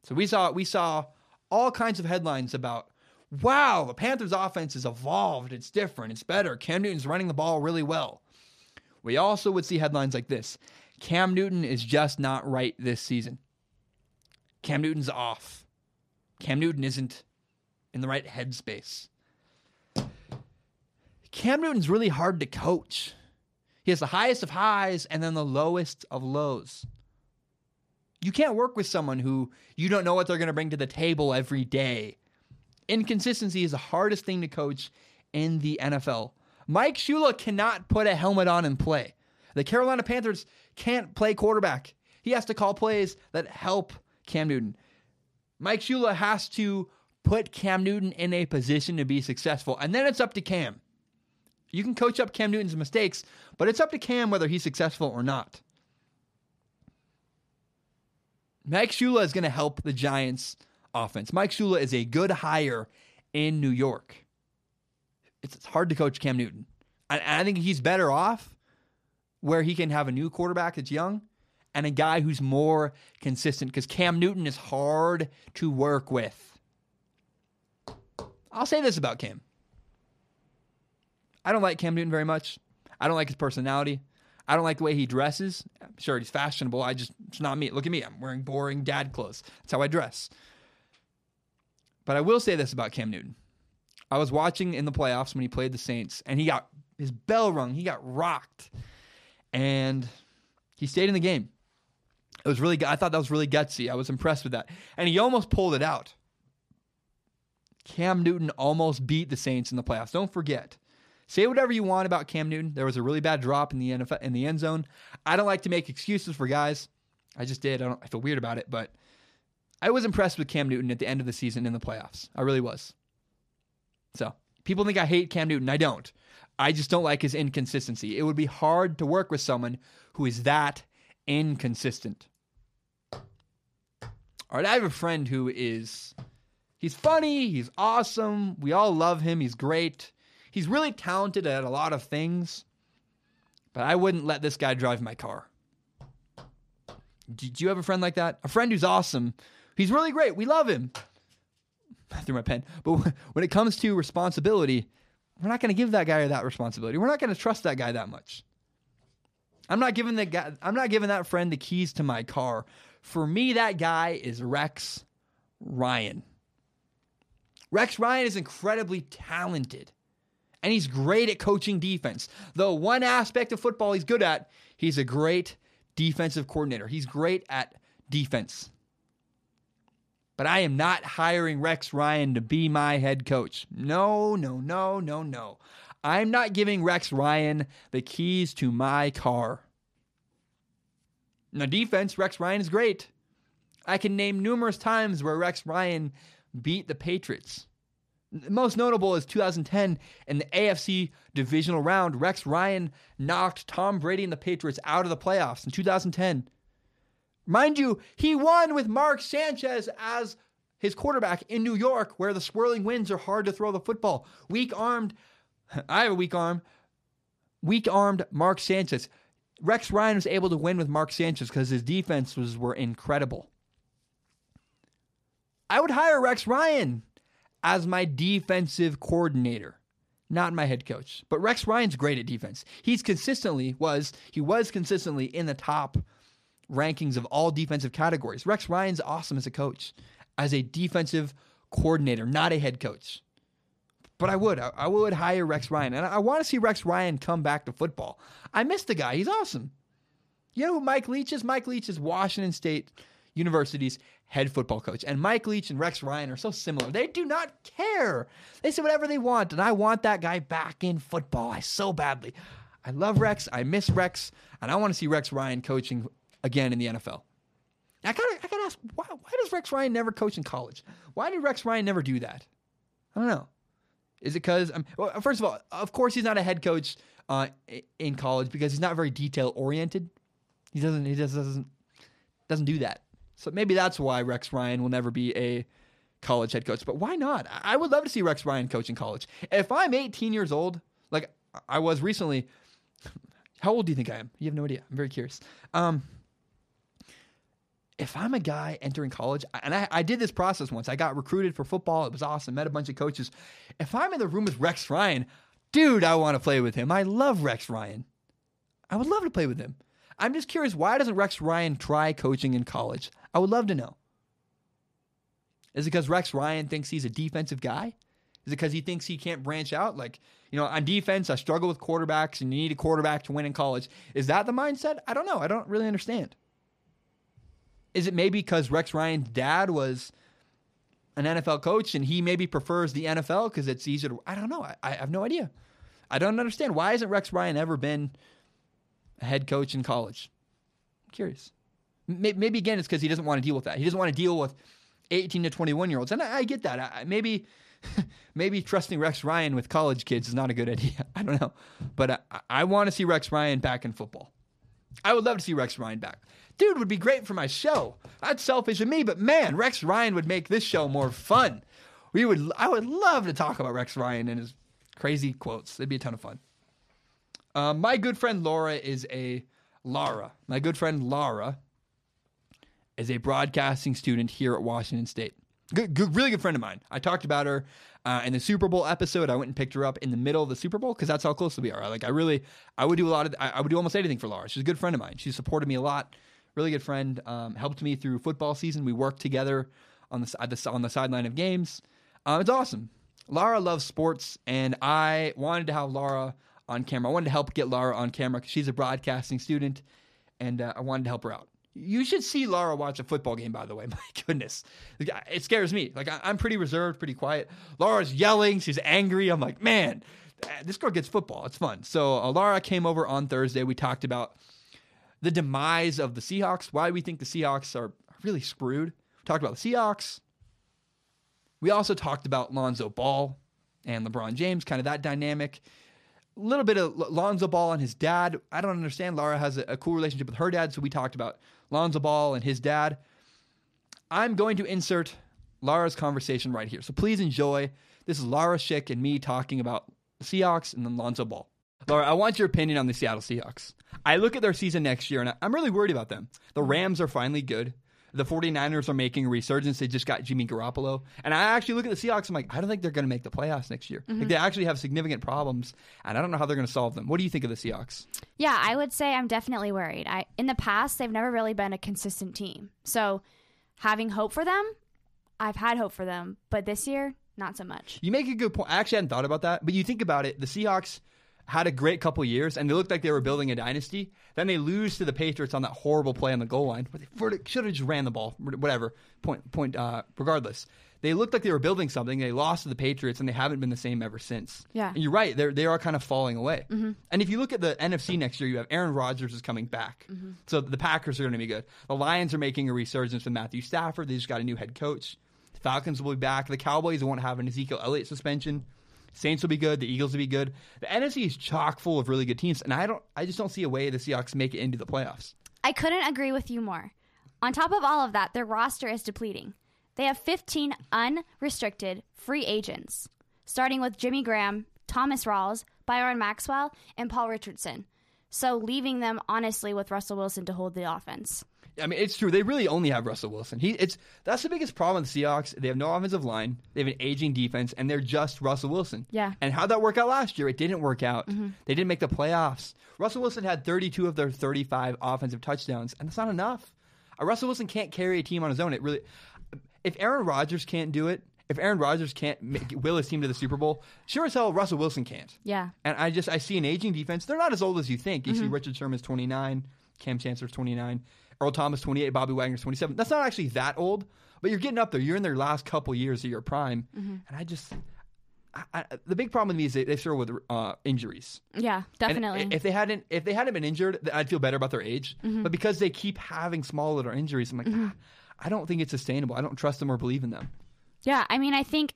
So we saw we saw all kinds of headlines about, wow, the Panthers offense is evolved, it's different, it's better, Cam Newton's running the ball really well. We also would see headlines like this: Cam Newton is just not right this season. Cam Newton's off. Cam Newton isn't in the right headspace. Cam Newton's really hard to coach. He has the highest of highs and then the lowest of lows. You can't work with someone who you don't know what they're going to bring to the table every day. Inconsistency is the hardest thing to coach in the N F L. Mike Shula cannot put a helmet on and play. The Carolina Panthers can't play quarterback. He has to call plays that help Cam Newton. Mike Shula has to put Cam Newton in a position to be successful, and then it's up to Cam. You can coach up Cam Newton's mistakes, but it's up to Cam whether he's successful or not. Mike Shula is going to help the Giants offense. Mike Shula is a good hire in New York. It's, it's hard to coach Cam Newton. I, I think he's better off where he can have a new quarterback that's young and a guy who's more consistent, because Cam Newton is hard to work with. I'll say this about Cam. I don't like Cam Newton very much. I don't like his personality. I don't like the way he dresses. Sure, he's fashionable. I just, it's not me. Look at me. I'm wearing boring dad clothes. That's how I dress. But I will say this about Cam Newton. I was watching in the playoffs when he played the Saints, and he got his bell rung. He got rocked. And he stayed in the game. It was really, I thought that was really gutsy. I was impressed with that. And he almost pulled it out. Cam Newton almost beat the Saints in the playoffs. Don't forget. Say whatever you want about Cam Newton. There was a really bad drop in the N F L, in the end zone. I don't like to make excuses for guys. I just did. I, don't, I feel weird about it, but I was impressed with Cam Newton at the end of the season in the playoffs. I really was. So people think I hate Cam Newton. I don't. I just don't like his inconsistency. It would be hard to work with someone who is that inconsistent. All right, I have a friend who is, he's funny, he's awesome, we all love him, he's great. He's really talented at a lot of things, but I wouldn't let this guy drive my car. Do you have a friend like that? A friend who's awesome. He's really great. We love him. I threw my pen. But when it comes to responsibility, we're not going to give that guy that responsibility. We're not going to trust that guy that much. I'm not giving the guy, I'm not giving that friend the keys to my car. For me, that guy is Rex Ryan. Rex Ryan is incredibly talented. And he's great at coaching defense. The one aspect of football he's good at, he's a great defensive coordinator. He's great at defense. But I am not hiring Rex Ryan to be my head coach. No, no, no, no, no. I'm not giving Rex Ryan the keys to my car. Now, defense, Rex Ryan is great. I can name numerous times where Rex Ryan beat the Patriots. Most notable is two thousand ten in the A F C divisional round. Rex Ryan knocked Tom Brady and the Patriots out of the playoffs in two thousand ten. Mind you, he won with Mark Sanchez as his quarterback in New York, where the swirling winds are hard to throw the football. Weak-armed, I have a weak arm, weak-armed Mark Sanchez. Rex Ryan was able to win with Mark Sanchez because his defenses were incredible. I would hire Rex Ryan as my defensive coordinator, not my head coach. But Rex Ryan's great at defense. He's consistently was, he was consistently in the top rankings of all defensive categories. Rex Ryan's awesome as a coach, as a defensive coordinator, not a head coach. But I would, I, I would hire Rex Ryan. And I, I want to see Rex Ryan come back to football. I miss the guy. He's awesome. You know who Mike Leach is? Mike Leach is Washington State University's head football coach. And Mike Leach and Rex Ryan are so similar. They do not care. They say whatever they want, and I want that guy back in football. I so badly. I love Rex. I miss Rex, and I want to see Rex Ryan coaching again in the N F L. I gotta, I gotta ask, why, why does Rex Ryan never coach in college? Why did Rex Ryan never do that? I don't know. Is it because, um, well, first of all, of course he's not a head coach uh, in college because he's not very detail-oriented. He doesn't, he just doesn't, doesn't do that. So maybe that's why Rex Ryan will never be a college head coach. But why not? I would love to see Rex Ryan coach in college. If I'm eighteen years old, like I was recently, how old do you think I am? You have no idea. I'm very curious. Um, if I'm a guy entering college, and I, I did this process once. I got recruited for football. It was awesome. Met a bunch of coaches. If I'm in the room with Rex Ryan, dude, I want to play with him. I love Rex Ryan. I would love to play with him. I'm just curious, why doesn't Rex Ryan try coaching in college? I would love to know. Is it because Rex Ryan thinks he's a defensive guy? Is it because he thinks he can't branch out? Like, you know, on defense, I struggle with quarterbacks, and you need a quarterback to win in college. Is that the mindset? I don't know. I don't really understand. Is it maybe because Rex Ryan's dad was an N F L coach, and he maybe prefers the N F L because it's easier to... I don't know. I, I have no idea. I don't understand. Why hasn't Rex Ryan ever been a head coach in college? I'm curious. Maybe, again, it's because he doesn't want to deal with that. He doesn't want to deal with eighteen to twenty-one-year-olds. And I, I get that. I, maybe maybe trusting Rex Ryan with college kids is not a good idea. I don't know. But I, I want to see Rex Ryan back in football. I would love to see Rex Ryan back. dude would be great for my show. That's selfish of me, but man, Rex Ryan would make this show more fun. We would, I would love to talk about Rex Ryan and his crazy quotes. It'd be a ton of fun. Uh, my good friend Laura is a Lara. My good friend Lara is a broadcasting student here at Washington State. Good, good, really good friend of mine. I talked about her uh, in the Super Bowl episode. I went and picked her up in the middle of the Super Bowl because that's how close we are. Like I really, I would do a lot of, I, I would do almost anything for Laura. She's a good friend of mine. She supported me a lot. Really good friend. Um, helped me through football season. We worked together on the on the sideline of games. Uh, it's awesome. Lara loves sports, and I wanted to have Lara on camera. I wanted to help get Lara on camera because she's a broadcasting student, and uh, I wanted to help her out. You should see Lara watch a football game, by the way. My goodness. It scares me. Like, I'm pretty reserved, pretty quiet. Lara's yelling. She's angry. I'm like, man, this girl gets football. It's fun. So uh, Lara came over on Thursday. We talked about the demise of the Seahawks, why we think the Seahawks are really screwed. We talked about the Seahawks. We also talked about Lonzo Ball and LeBron James, kind of that dynamic. A little bit of Lonzo Ball and his dad. I don't understand. Lara has a, a cool relationship with her dad, so we talked about Lonzo Ball and his dad. I'm going to insert Lara's conversation right here, so please enjoy. This is Lara Schick and me talking about the Seahawks and then Lonzo Ball. Lara, I want your opinion on the Seattle Seahawks. I look at their season next year, and I'm really worried about them. The Rams are finally good. The 49ers are making a resurgence. They just got Jimmy Garoppolo. And I actually look at the Seahawks. I'm like, I don't think they're going to make the playoffs next year. Mm-hmm. Like, they actually have significant problems, and I don't know how they're going to solve them. What do you think of the Seahawks? Yeah, I would say I'm definitely worried. I, in the past, they've never really been a consistent team. So having hope for them, I've had hope for them. But this year, not so much. You make a good point. I actually hadn't thought about that. But you think about it, the Seahawks had a great couple years, and they looked like they were building a dynasty. Then they lose to the Patriots on that horrible play on the goal line. They should have just ran the ball, whatever, point, point. Uh, regardless. They looked like they were building something. They lost to the Patriots, and they haven't been the same ever since. Yeah. And you're right. They're, they are kind of falling away. Mm-hmm. And if you look at the N F C next year, you have Aaron Rodgers is coming back. Mm-hmm. So the Packers are going to be good. The Lions are making a resurgence with Matthew Stafford. They just got a new head coach. The Falcons will be back. The Cowboys won't have an Ezekiel Elliott suspension. Saints will be good. The Eagles will be good. The N F C is chock full of really good teams, and I don't. I just don't see a way the Seahawks make it into the playoffs. I couldn't agree with you more. On top of all of that, their roster is depleting. They have fifteen unrestricted free agents, starting with Jimmy Graham, Thomas Rawls, Byron Maxwell, and Paul Richardson. So leaving them, honestly, with Russell Wilson to hold the offense. I mean, it's true. They really only have Russell Wilson. He, it's that's the biggest problem with the Seahawks. They have no offensive line. They have an aging defense, and they're just Russell Wilson. Yeah. And how'd that work out last year? It didn't work out. Mm-hmm. They didn't make the playoffs. Russell Wilson had thirty-two of their thirty-five offensive touchdowns, and that's not enough. Uh, Russell Wilson can't carry a team on his own. It really, if Aaron Rodgers can't do it, if Aaron Rodgers can't make, will his team to the Super Bowl, sure as hell Russell Wilson can't. Yeah. And I just I see an aging defense. They're not as old as you think. You mm-hmm. see Richard Sherman's twenty-nine, Cam Chancellor's twenty-nine. Earl Thomas, twenty-eight, Bobby Wagner's twenty-seven. That's not actually that old, but you're getting up there. You're in their last couple years of your prime. Mm-hmm. And I just, I, I, the big problem with me is they, they struggle with uh, injuries. Yeah, definitely. And if they hadn't if they hadn't been injured, I'd feel better about their age. Mm-hmm. But because they keep having small little injuries, I'm like, mm-hmm. ah, I don't think it's sustainable. I don't trust them or believe in them. Yeah, I mean, I think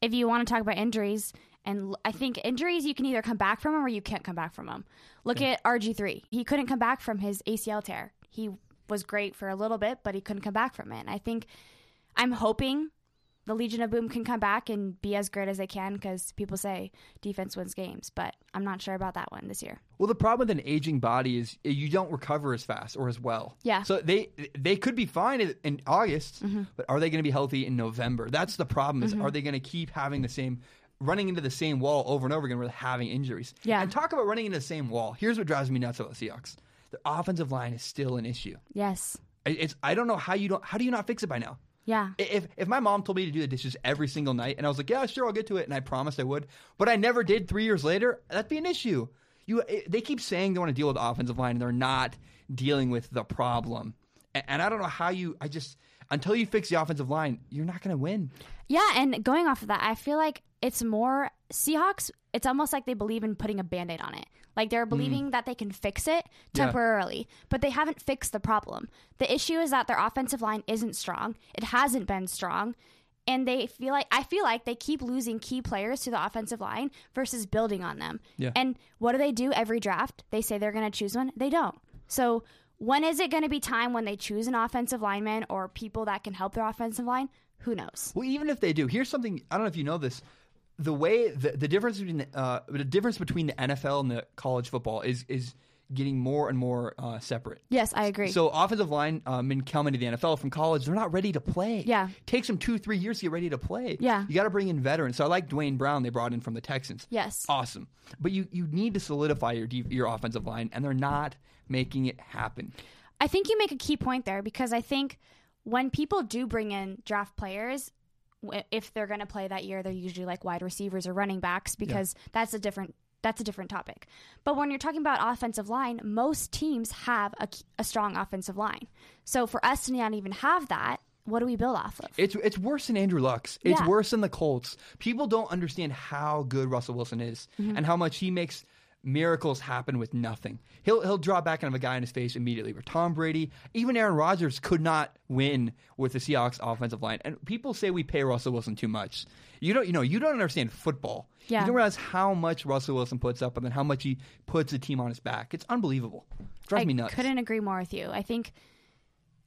if you want to talk about injuries, and I think injuries, you can either come back from them or you can't come back from them. Look yeah. at R G three. He couldn't come back from his A C L tear. He was great for a little bit, but he couldn't come back from it. And I think I'm hoping the Legion of Boom can come back and be as great as they can because people say defense wins games, but I'm not sure about that one this year. Well, the problem with an aging body is you don't recover as fast or as well. Yeah. So they they could be fine in August, mm-hmm. but are they going to be healthy in November? That's the problem is mm-hmm. are they going to keep having the same running into the same wall over and over again with having injuries? Yeah. And talk about running into the same wall. Here's what drives me nuts about the Seahawks. The offensive line is still an issue. Yes. It's I don't know how you don't how do you not fix it by now? Yeah. If if my mom told me to do the dishes every single night and I was like, yeah, sure, I'll get to it, and I promised I would, but I never did three years later, that'd be an issue. You it, they keep saying they want to deal with the offensive line and they're not dealing with the problem. And, and I don't know how you I just until you fix the offensive line, you're not going to win. Yeah, and going off of that, I feel like it's more Seahawks, it's almost like they believe in putting a Band-Aid on it. Like they're believing mm. that they can fix it temporarily, yeah. but they haven't fixed the problem. The issue is that their offensive line isn't strong. It hasn't been strong. And they feel like, I feel like they keep losing key players to the offensive line versus building on them. Yeah. And what do they do every draft? They say they're going to choose one. They don't. So When is it going to be time when they choose an offensive lineman or people that can help their offensive line? Who knows? Well, even if they do, here's something. I don't know if you know this. The way the, the difference between the, uh, the difference between the N F L and the college football is is getting more and more uh, separate. Yes, I agree. So offensive linemen um, coming to the N F L from college, they're not ready to play. Yeah, it takes them two, three years to get ready to play. Yeah, you got to bring in veterans. So I like Dwayne Brown. They brought in from the Texans. Yes, awesome. But you you need to solidify your your offensive line, and they're not making it happen. I think you make a key point there because I think when people do bring in draft players, if they're going to play that year, they're usually like wide receivers or running backs because yeah. that's a different that's a different topic. But when you're talking about offensive line, most teams have a, a strong offensive line. So for us to not even have that, what do we build off of? It's it's worse than Andrew Luck's. It's yeah. worse than the Colts. People don't understand how good Russell Wilson is mm-hmm. and how much he makes miracles happen with nothing. He'll he'll draw back and have a guy in his face immediately. Or Tom Brady, even Aaron Rodgers could not win with the Seahawks offensive line. And people say we pay Russell Wilson too much. You don't you know you don't understand football. Yeah. You don't realize how much Russell Wilson puts up and then how much he puts the team on his back. It's unbelievable. It drives I me nuts. I couldn't agree more with you. I think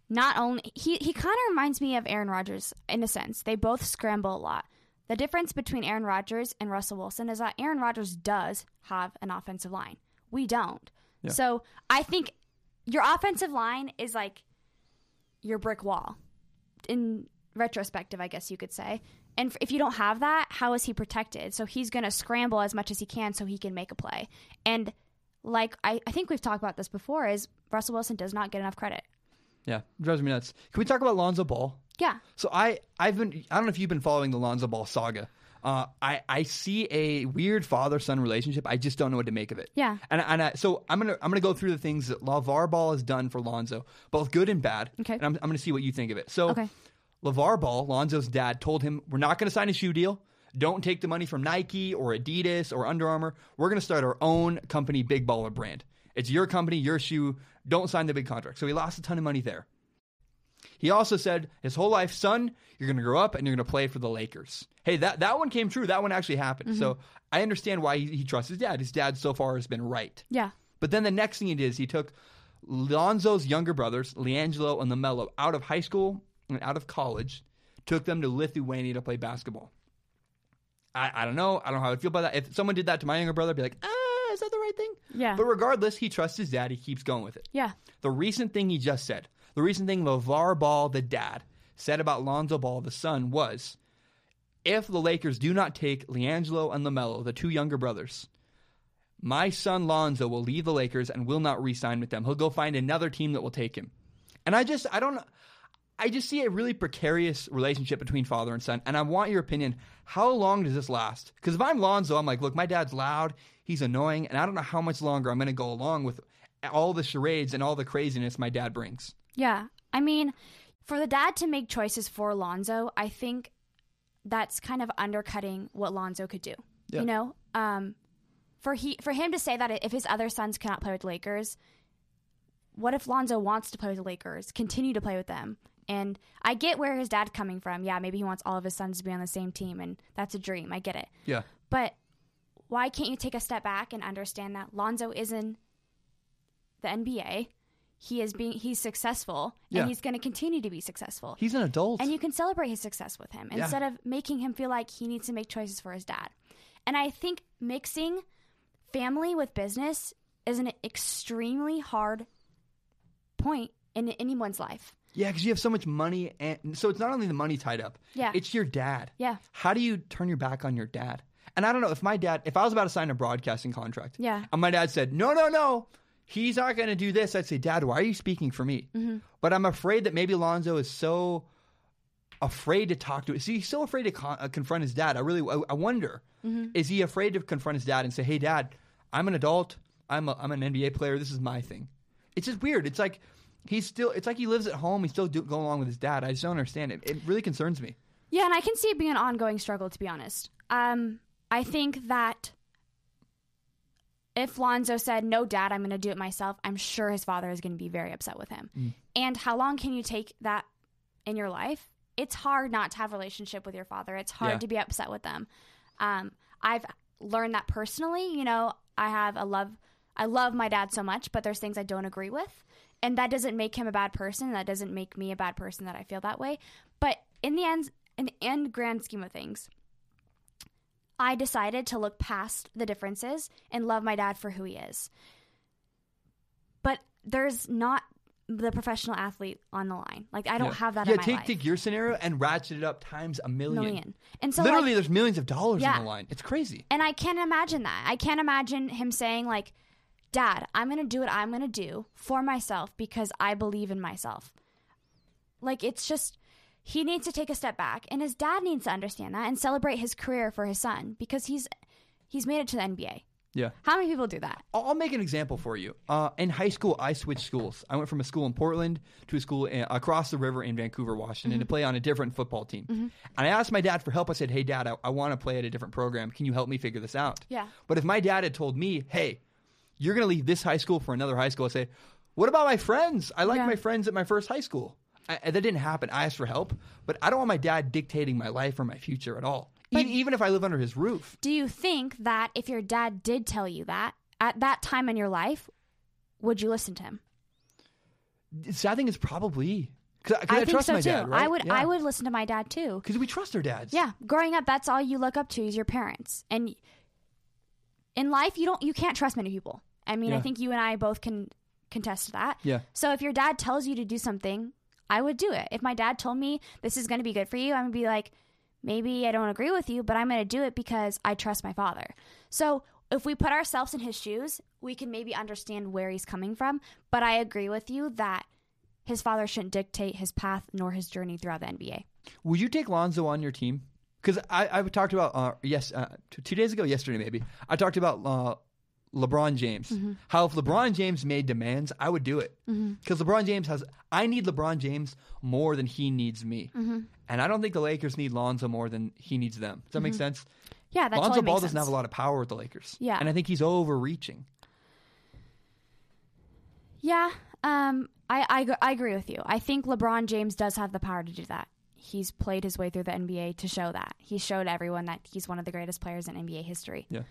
not only he he kind of reminds me of Aaron Rodgers in a sense. They both scramble a lot. The difference between Aaron Rodgers and Russell Wilson is that Aaron Rodgers does have an offensive line. We don't. Yeah. So I think your offensive line is like your brick wall. In retrospective, I guess you could say. And if you don't have that, how is he protected? So he's going to scramble as much as he can so he can make a play. And like I, I think we've talked about this before is Russell Wilson does not get enough credit. Yeah, drives me nuts. Can we talk about Lonzo Ball? Yeah. So I, I've been, I don't know if you've been following the Lonzo Ball saga. Uh, I, I see a weird father-son relationship. I just don't know what to make of it. Yeah. And, and I, so I'm going to, I'm going to go through the things that LaVar Ball has done for Lonzo, both good and bad. Okay. And I'm, I'm going to see what you think of it. So okay. LaVar Ball, Lonzo's dad, told him, we're not going to sign a shoe deal. Don't take the money from Nike or Adidas or Under Armour. We're going to start our own company, Big Baller Brand. It's your company, your shoe. Don't sign the big contract. So he lost a ton of money there. He also said his whole life, son, you're going to grow up and you're going to play for the Lakers. Hey, that, that one came true. That one actually happened. Mm-hmm. So I understand why he, he trusts his dad. His dad so far has been right. Yeah. But then the next thing he did is he took Lonzo's younger brothers, LiAngelo and LaMelo, out of high school and out of college, took them to Lithuania to play basketball. I, I don't know. I don't know how I feel about that. If someone did that to my younger brother, I'd be like, ah, is that the right thing? Yeah. But regardless, he trusts his dad. He keeps going with it. Yeah. The recent thing he just said, The recent thing LaVar Ball, the dad, said about Lonzo Ball, the son, was, if the Lakers do not take LiAngelo and LaMelo, the two younger brothers, my son Lonzo will leave the Lakers and will not re-sign with them. He'll go find another team that will take him. And I just, I don't, I just see a really precarious relationship between father and son. And I want your opinion. How long does this last? Because if I'm Lonzo, I'm like, look, my dad's loud. He's annoying. And I don't know how much longer I'm going to go along with all the charades and all the craziness my dad brings. Yeah. I mean, for the dad to make choices for Lonzo, I think that's kind of undercutting what Lonzo could do. Yeah. You know, um, for he for him to say that if his other sons cannot play with the Lakers, what if Lonzo wants to play with the Lakers, continue to play with them? And I get where his dad's coming from. Yeah, maybe he wants all of his sons to be on the same team, and that's a dream. I get it. Yeah. But why can't you take a step back and understand that Lonzo is in the N B A? He is being he's successful and yeah. he's going to continue to be successful. He's an adult. And you can celebrate his success with him yeah. instead of making him feel like he needs to make choices for his dad. And I think mixing family with business is an extremely hard point in anyone's life. Yeah, because you have so much money. And so it's not only the money tied up. Yeah. It's your dad. Yeah. How do you turn your back on your dad? And I don't know if my dad, if I was about to sign a broadcasting contract yeah. and my dad said, no, no, no. He's not going to do this. I'd say, Dad, why are you speaking for me? Mm-hmm. But I'm afraid that maybe Lonzo is so afraid to talk to it. See, he's so afraid to con- uh, confront his dad. I really, I, I wonder, mm-hmm. is he afraid to confront his dad and say, hey, Dad, I'm an adult. I'm a, I'm an N B A player. This is my thing. It's just weird. It's like he's still, it's like he lives at home. He's still do, going along with his dad. I just don't understand it. It really concerns me. Yeah, and I can see it being an ongoing struggle, to be honest. Um, I think that if Lonzo said, no, Dad, I'm going to do it myself, I'm sure his father is going to be very upset with him. Mm. And how long can you take that in your life? It's hard not to have a relationship with your father. It's hard yeah. to be upset with them. Um, I've learned that personally. You know, I have a love. I love my dad so much, but there's things I don't agree with. And that doesn't make him a bad person. That doesn't make me a bad person that I feel that way. But in the end, in the end grand scheme of things, I decided to look past the differences and love my dad for who he is. But there's not the professional athlete on the line. Like, I don't yeah. have that yeah, in my take, life. Yeah, take your scenario and ratchet it up times a million. million. And so literally, like, there's millions of dollars yeah. on the line. It's crazy. And I can't imagine that. I can't imagine him saying, like, Dad, I'm going to do what I'm going to do for myself because I believe in myself. Like, it's just, he needs to take a step back, and his dad needs to understand that and celebrate his career for his son because he's he's made it to the N B A. Yeah. How many people do that? I'll make an example for you. Uh, in high school, I switched schools. I went from a school in Portland to a school in, across the river in Vancouver, Washington, mm-hmm. to play on a different football team. Mm-hmm. And I asked my dad for help. I said, hey, Dad, I, I want to play at a different program. Can you help me figure this out? Yeah. But if my dad had told me, hey, you're going to leave this high school for another high school, I say, what about my friends? I like yeah. my friends at my first high school. I, that didn't happen. I asked for help, but I don't want my dad dictating my life or my future at all, e- even if I live under his roof. Do you think that if your dad did tell you that at that time in your life, would you listen to him? So I think it's probably because I, I trust so my too. dad. Right? I would. Yeah. I would listen to my dad too because we trust our dads. Yeah, growing up, that's all you look up to is your parents, and in life, you don't. You can't trust many people. I mean, yeah. I think you and I both can contest that. Yeah. So if your dad tells you to do something, I would do it. If my dad told me this is going to be good for you, I'm going to be like, maybe I don't agree with you, but I'm going to do it because I trust my father. So if we put ourselves in his shoes, we can maybe understand where he's coming from. But I agree with you that his father shouldn't dictate his path nor his journey throughout the N B A. Will you take Lonzo on your team? Because I, I talked about, uh, yes, uh, two, two days ago, yesterday maybe, I talked about uh, LeBron James. Mm-hmm. How if LeBron James made demands, I would do it. Because mm-hmm. LeBron James has, I need LeBron James more than he needs me. Mm-hmm. And I don't think the Lakers need Lonzo more than he needs them. Does that mm-hmm. make sense? Yeah, that Lonzo totally Ball makes doesn't sense. Have a lot of power with the Lakers. Yeah. And I think he's overreaching. Yeah, um, I, I, I agree with you. I think LeBron James does have the power to do that. He's played his way through the N B A to show that. He showed everyone that he's one of the greatest players in N B A history. Yeah.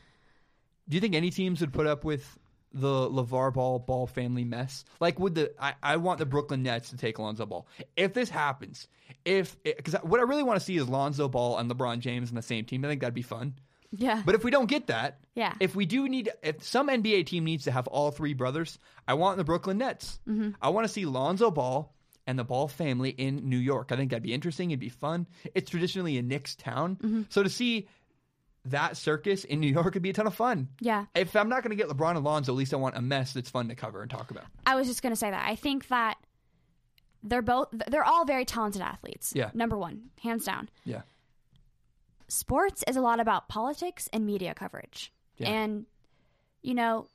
Do you think any teams would put up with the LaVar Ball Ball family mess? Like, would the I, I want the Brooklyn Nets to take Lonzo Ball. If this happens, if because what I really want to see is Lonzo Ball and LeBron James on the same team. I think that'd be fun. Yeah. But if we don't get that, yeah. if we do need, if some N B A team needs to have all three brothers, I want the Brooklyn Nets. Mm-hmm. I want to see Lonzo Ball and the Ball family in New York. I think that'd be interesting. It'd be fun. It's traditionally a Knicks town. Mm-hmm. So to see that circus in New York would be a ton of fun. Yeah. If I'm not going to get LeBron and Lonzo, at least I want a mess that's fun to cover and talk about. I was just going to say that. I think that they're both, they're all very talented athletes. Yeah. Number one, hands down. Yeah. Sports is a lot about politics and media coverage. Yeah. And, you know,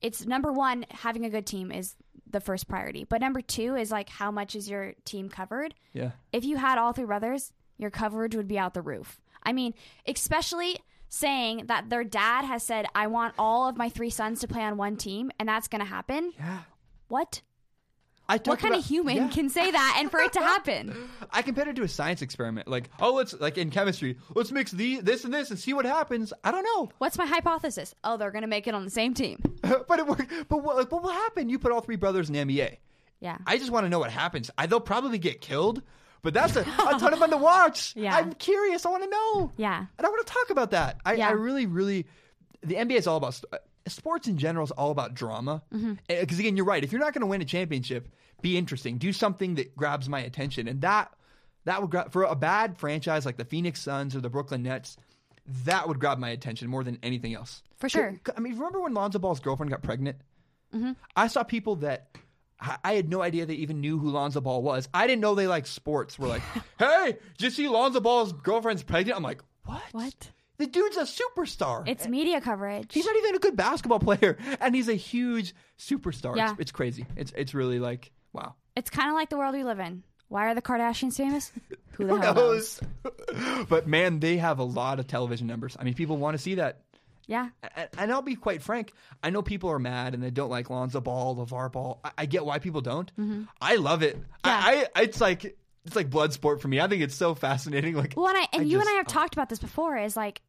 it's number one, having a good team is the first priority. But number two is like, how much is your team covered? Yeah. If you had all three brothers, your coverage would be out the roof. I mean, especially saying that their dad has said, I want all of my three sons to play on one team, and that's going to happen. Yeah. What? I what kind about, of human yeah. can say that and for it to happen? I compared it to a science experiment. Like, oh, let's, like in chemistry, let's mix the, this and this and see what happens. I don't know. What's my hypothesis? Oh, they're going to make it on the same team. But it worked. But what, like, what will happen? You put all three brothers in the N B A. Yeah. I just want to know what happens. I, they'll probably get killed. But that's a, a ton of fun to watch. Yeah. I'm curious. I want to know. Yeah. And I want to talk about that. I, yeah. I really, really, the N B A is all about, st- sports in general is all about drama. Because mm-hmm. again, you're right. If you're not going to win a championship, be interesting. Do something that grabs my attention. And that, that would grab, for a bad franchise like the Phoenix Suns or the Brooklyn Nets, that would grab my attention more than anything else. For sure. I mean, remember when Lonzo Ball's girlfriend got pregnant? Mm-hmm. I saw people that, I had no idea they even knew who Lonzo Ball was. I didn't know they liked sports. We're like, hey, did you see Lonzo Ball's girlfriend's pregnant? I'm like, what? What? The dude's a superstar. It's and media coverage. He's not even a good basketball player, and he's a huge superstar. Yeah. It's, it's crazy. It's it's really like, wow. It's kind of like the world we live in. Why are the Kardashians famous? Who the who hell knows? knows? But, man, they have a lot of television numbers. I mean, people want to see that. Yeah. And I'll be quite frank. I know people are mad and they don't like Lonzo Ball, LaVar Ball. I, I get why people don't. Mm-hmm. I love it. Yeah. I, I it's like it's like blood sport for me. I think it's so fascinating. Like, well, and, I, and I you just, and I have oh. talked about this before. Is like,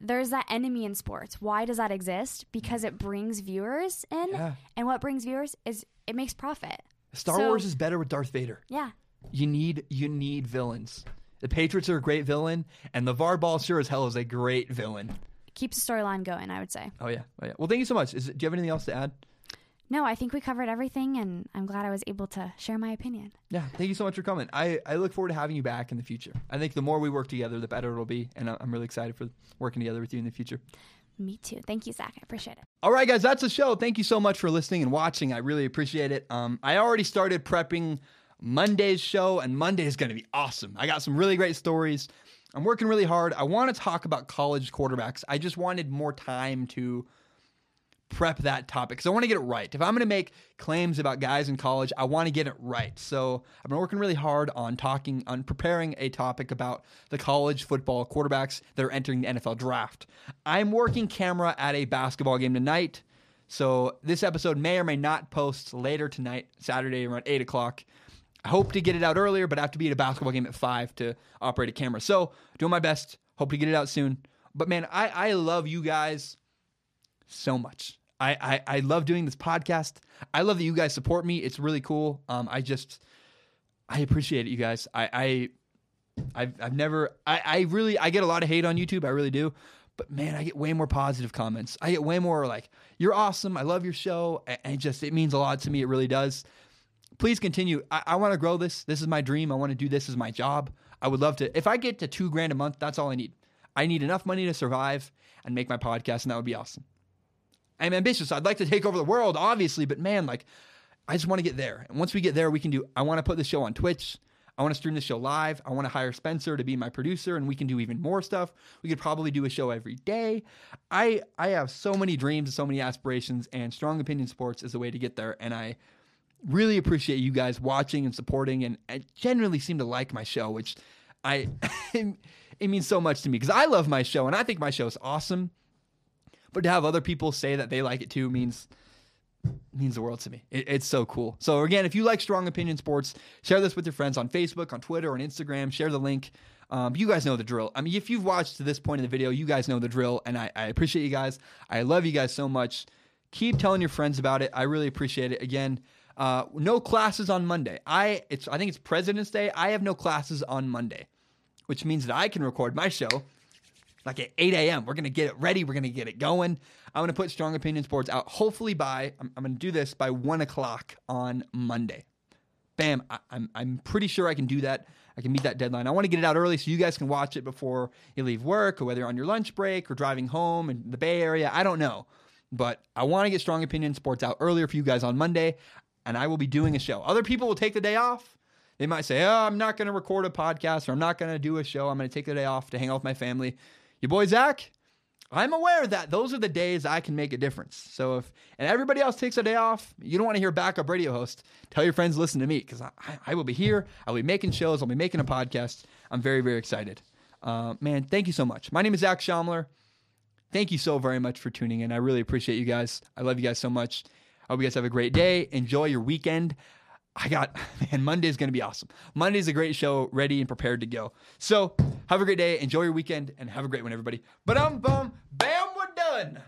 there's that enemy in sports. Why does that exist? Because it brings viewers in. Yeah. And what brings viewers is it makes profit. Star so, Wars is better with Darth Vader. Yeah. You need you need villains. The Patriots are a great villain, and LaVar Ball sure as hell is a great villain. Keeps the storyline going, I would say. Oh, yeah. Oh, yeah. Well, thank you so much. Is, do you have anything else to add? No, I think we covered everything, and I'm glad I was able to share my opinion. Yeah, thank you so much for coming. I, I look forward to having you back in the future. I think the more we work together, the better it'll be, and I'm really excited for working together with you in the future. Me too. Thank you, Zach. I appreciate it. All right, guys, that's the show. Thank you so much for listening and watching. I really appreciate it. Um, I already started prepping Monday's show, and Monday is going to be awesome. I got some really great stories. I'm working really hard. I want to talk about college quarterbacks. I just wanted more time to prep that topic because I want to get it right. If I'm going to make claims about guys in college, I want to get it right. So I've been working really hard on talking, on preparing a topic about the college football quarterbacks that are entering the N F L draft. I'm working camera at a basketball game tonight. So this episode may or may not post later tonight, Saturday around eight o'clock. I hope to get it out earlier, but I have to be at a basketball game at five to operate a camera. So doing my best. Hope to get it out soon. But man, I, I love you guys so much. I, I, I love doing this podcast. I love that you guys support me. It's really cool. Um, I just, I appreciate it, you guys. I, I, I've, I've never, I, I really, I get a lot of hate on YouTube. I really do. But man, I get way more positive comments. I get way more like, you're awesome. I love your show. And just, it means a lot to me. It really does. Please continue. I, I want to grow this. This is my dream. I want to do this as my job. I would love to. If I get to two grand a month, that's all I need. I need enough money to survive and make my podcast, and that would be awesome. I'm ambitious. I'd like to take over the world, obviously, but man, like, I just want to get there. And once we get there, we can do, I want to put this show on Twitch. I want to stream this show live. I want to hire Spencer to be my producer, and we can do even more stuff. We could probably do a show every day. I, I have so many dreams and so many aspirations, and Strong Opinion Sports is the way to get there, and I really appreciate you guys watching and supporting, and I generally seem to like my show, which I it means so much to me because I love my show and I think my show is awesome. But to have other people say that they like it too means means the world to me. It, it's so cool. So again, if you like Strong Opinion Sports, share this with your friends on Facebook, on Twitter, on Instagram. Share the link. Um, you guys know the drill. I mean, if you've watched to this point in the video, you guys know the drill, and I, I appreciate you guys. I love you guys so much. Keep telling your friends about it. I really appreciate it. Again. Uh, no classes on Monday. I it's I think it's President's Day. I have no classes on Monday, which means that I can record my show like at eight a.m. We're going to get it ready. We're going to get it going. I'm going to put Strong Opinion Sports out hopefully by, I'm, I'm going to do this by one o'clock on Monday. Bam. I, I'm, I'm pretty sure I can do that. I can meet that deadline. I want to get it out early so you guys can watch it before you leave work or whether you're on your lunch break or driving home in the Bay Area. I don't know, but I want to get Strong Opinion Sports out earlier for you guys on Monday. And I will be doing a show. Other people will take the day off. They might say, oh, I'm not going to record a podcast or I'm not going to do a show. I'm going to take the day off to hang out with my family. Your boy, Zach, I'm aware that those are the days I can make a difference. So if, and everybody else takes a day off, you don't want to hear backup radio host. Tell your friends, listen to me because I, I will be here. I'll be making shows. I'll be making a podcast. I'm very, very excited. Uh, man, thank you so much. My name is Zach Schaumler. Thank you so very much for tuning in. I really appreciate you guys. I love you guys so much. I hope you guys have a great day. Enjoy your weekend. I got, man, Monday's going to be awesome. Monday's a great show, ready and prepared to go. So have a great day. Enjoy your weekend and have a great one, everybody. Ba-dum-bum. Bam, we're done.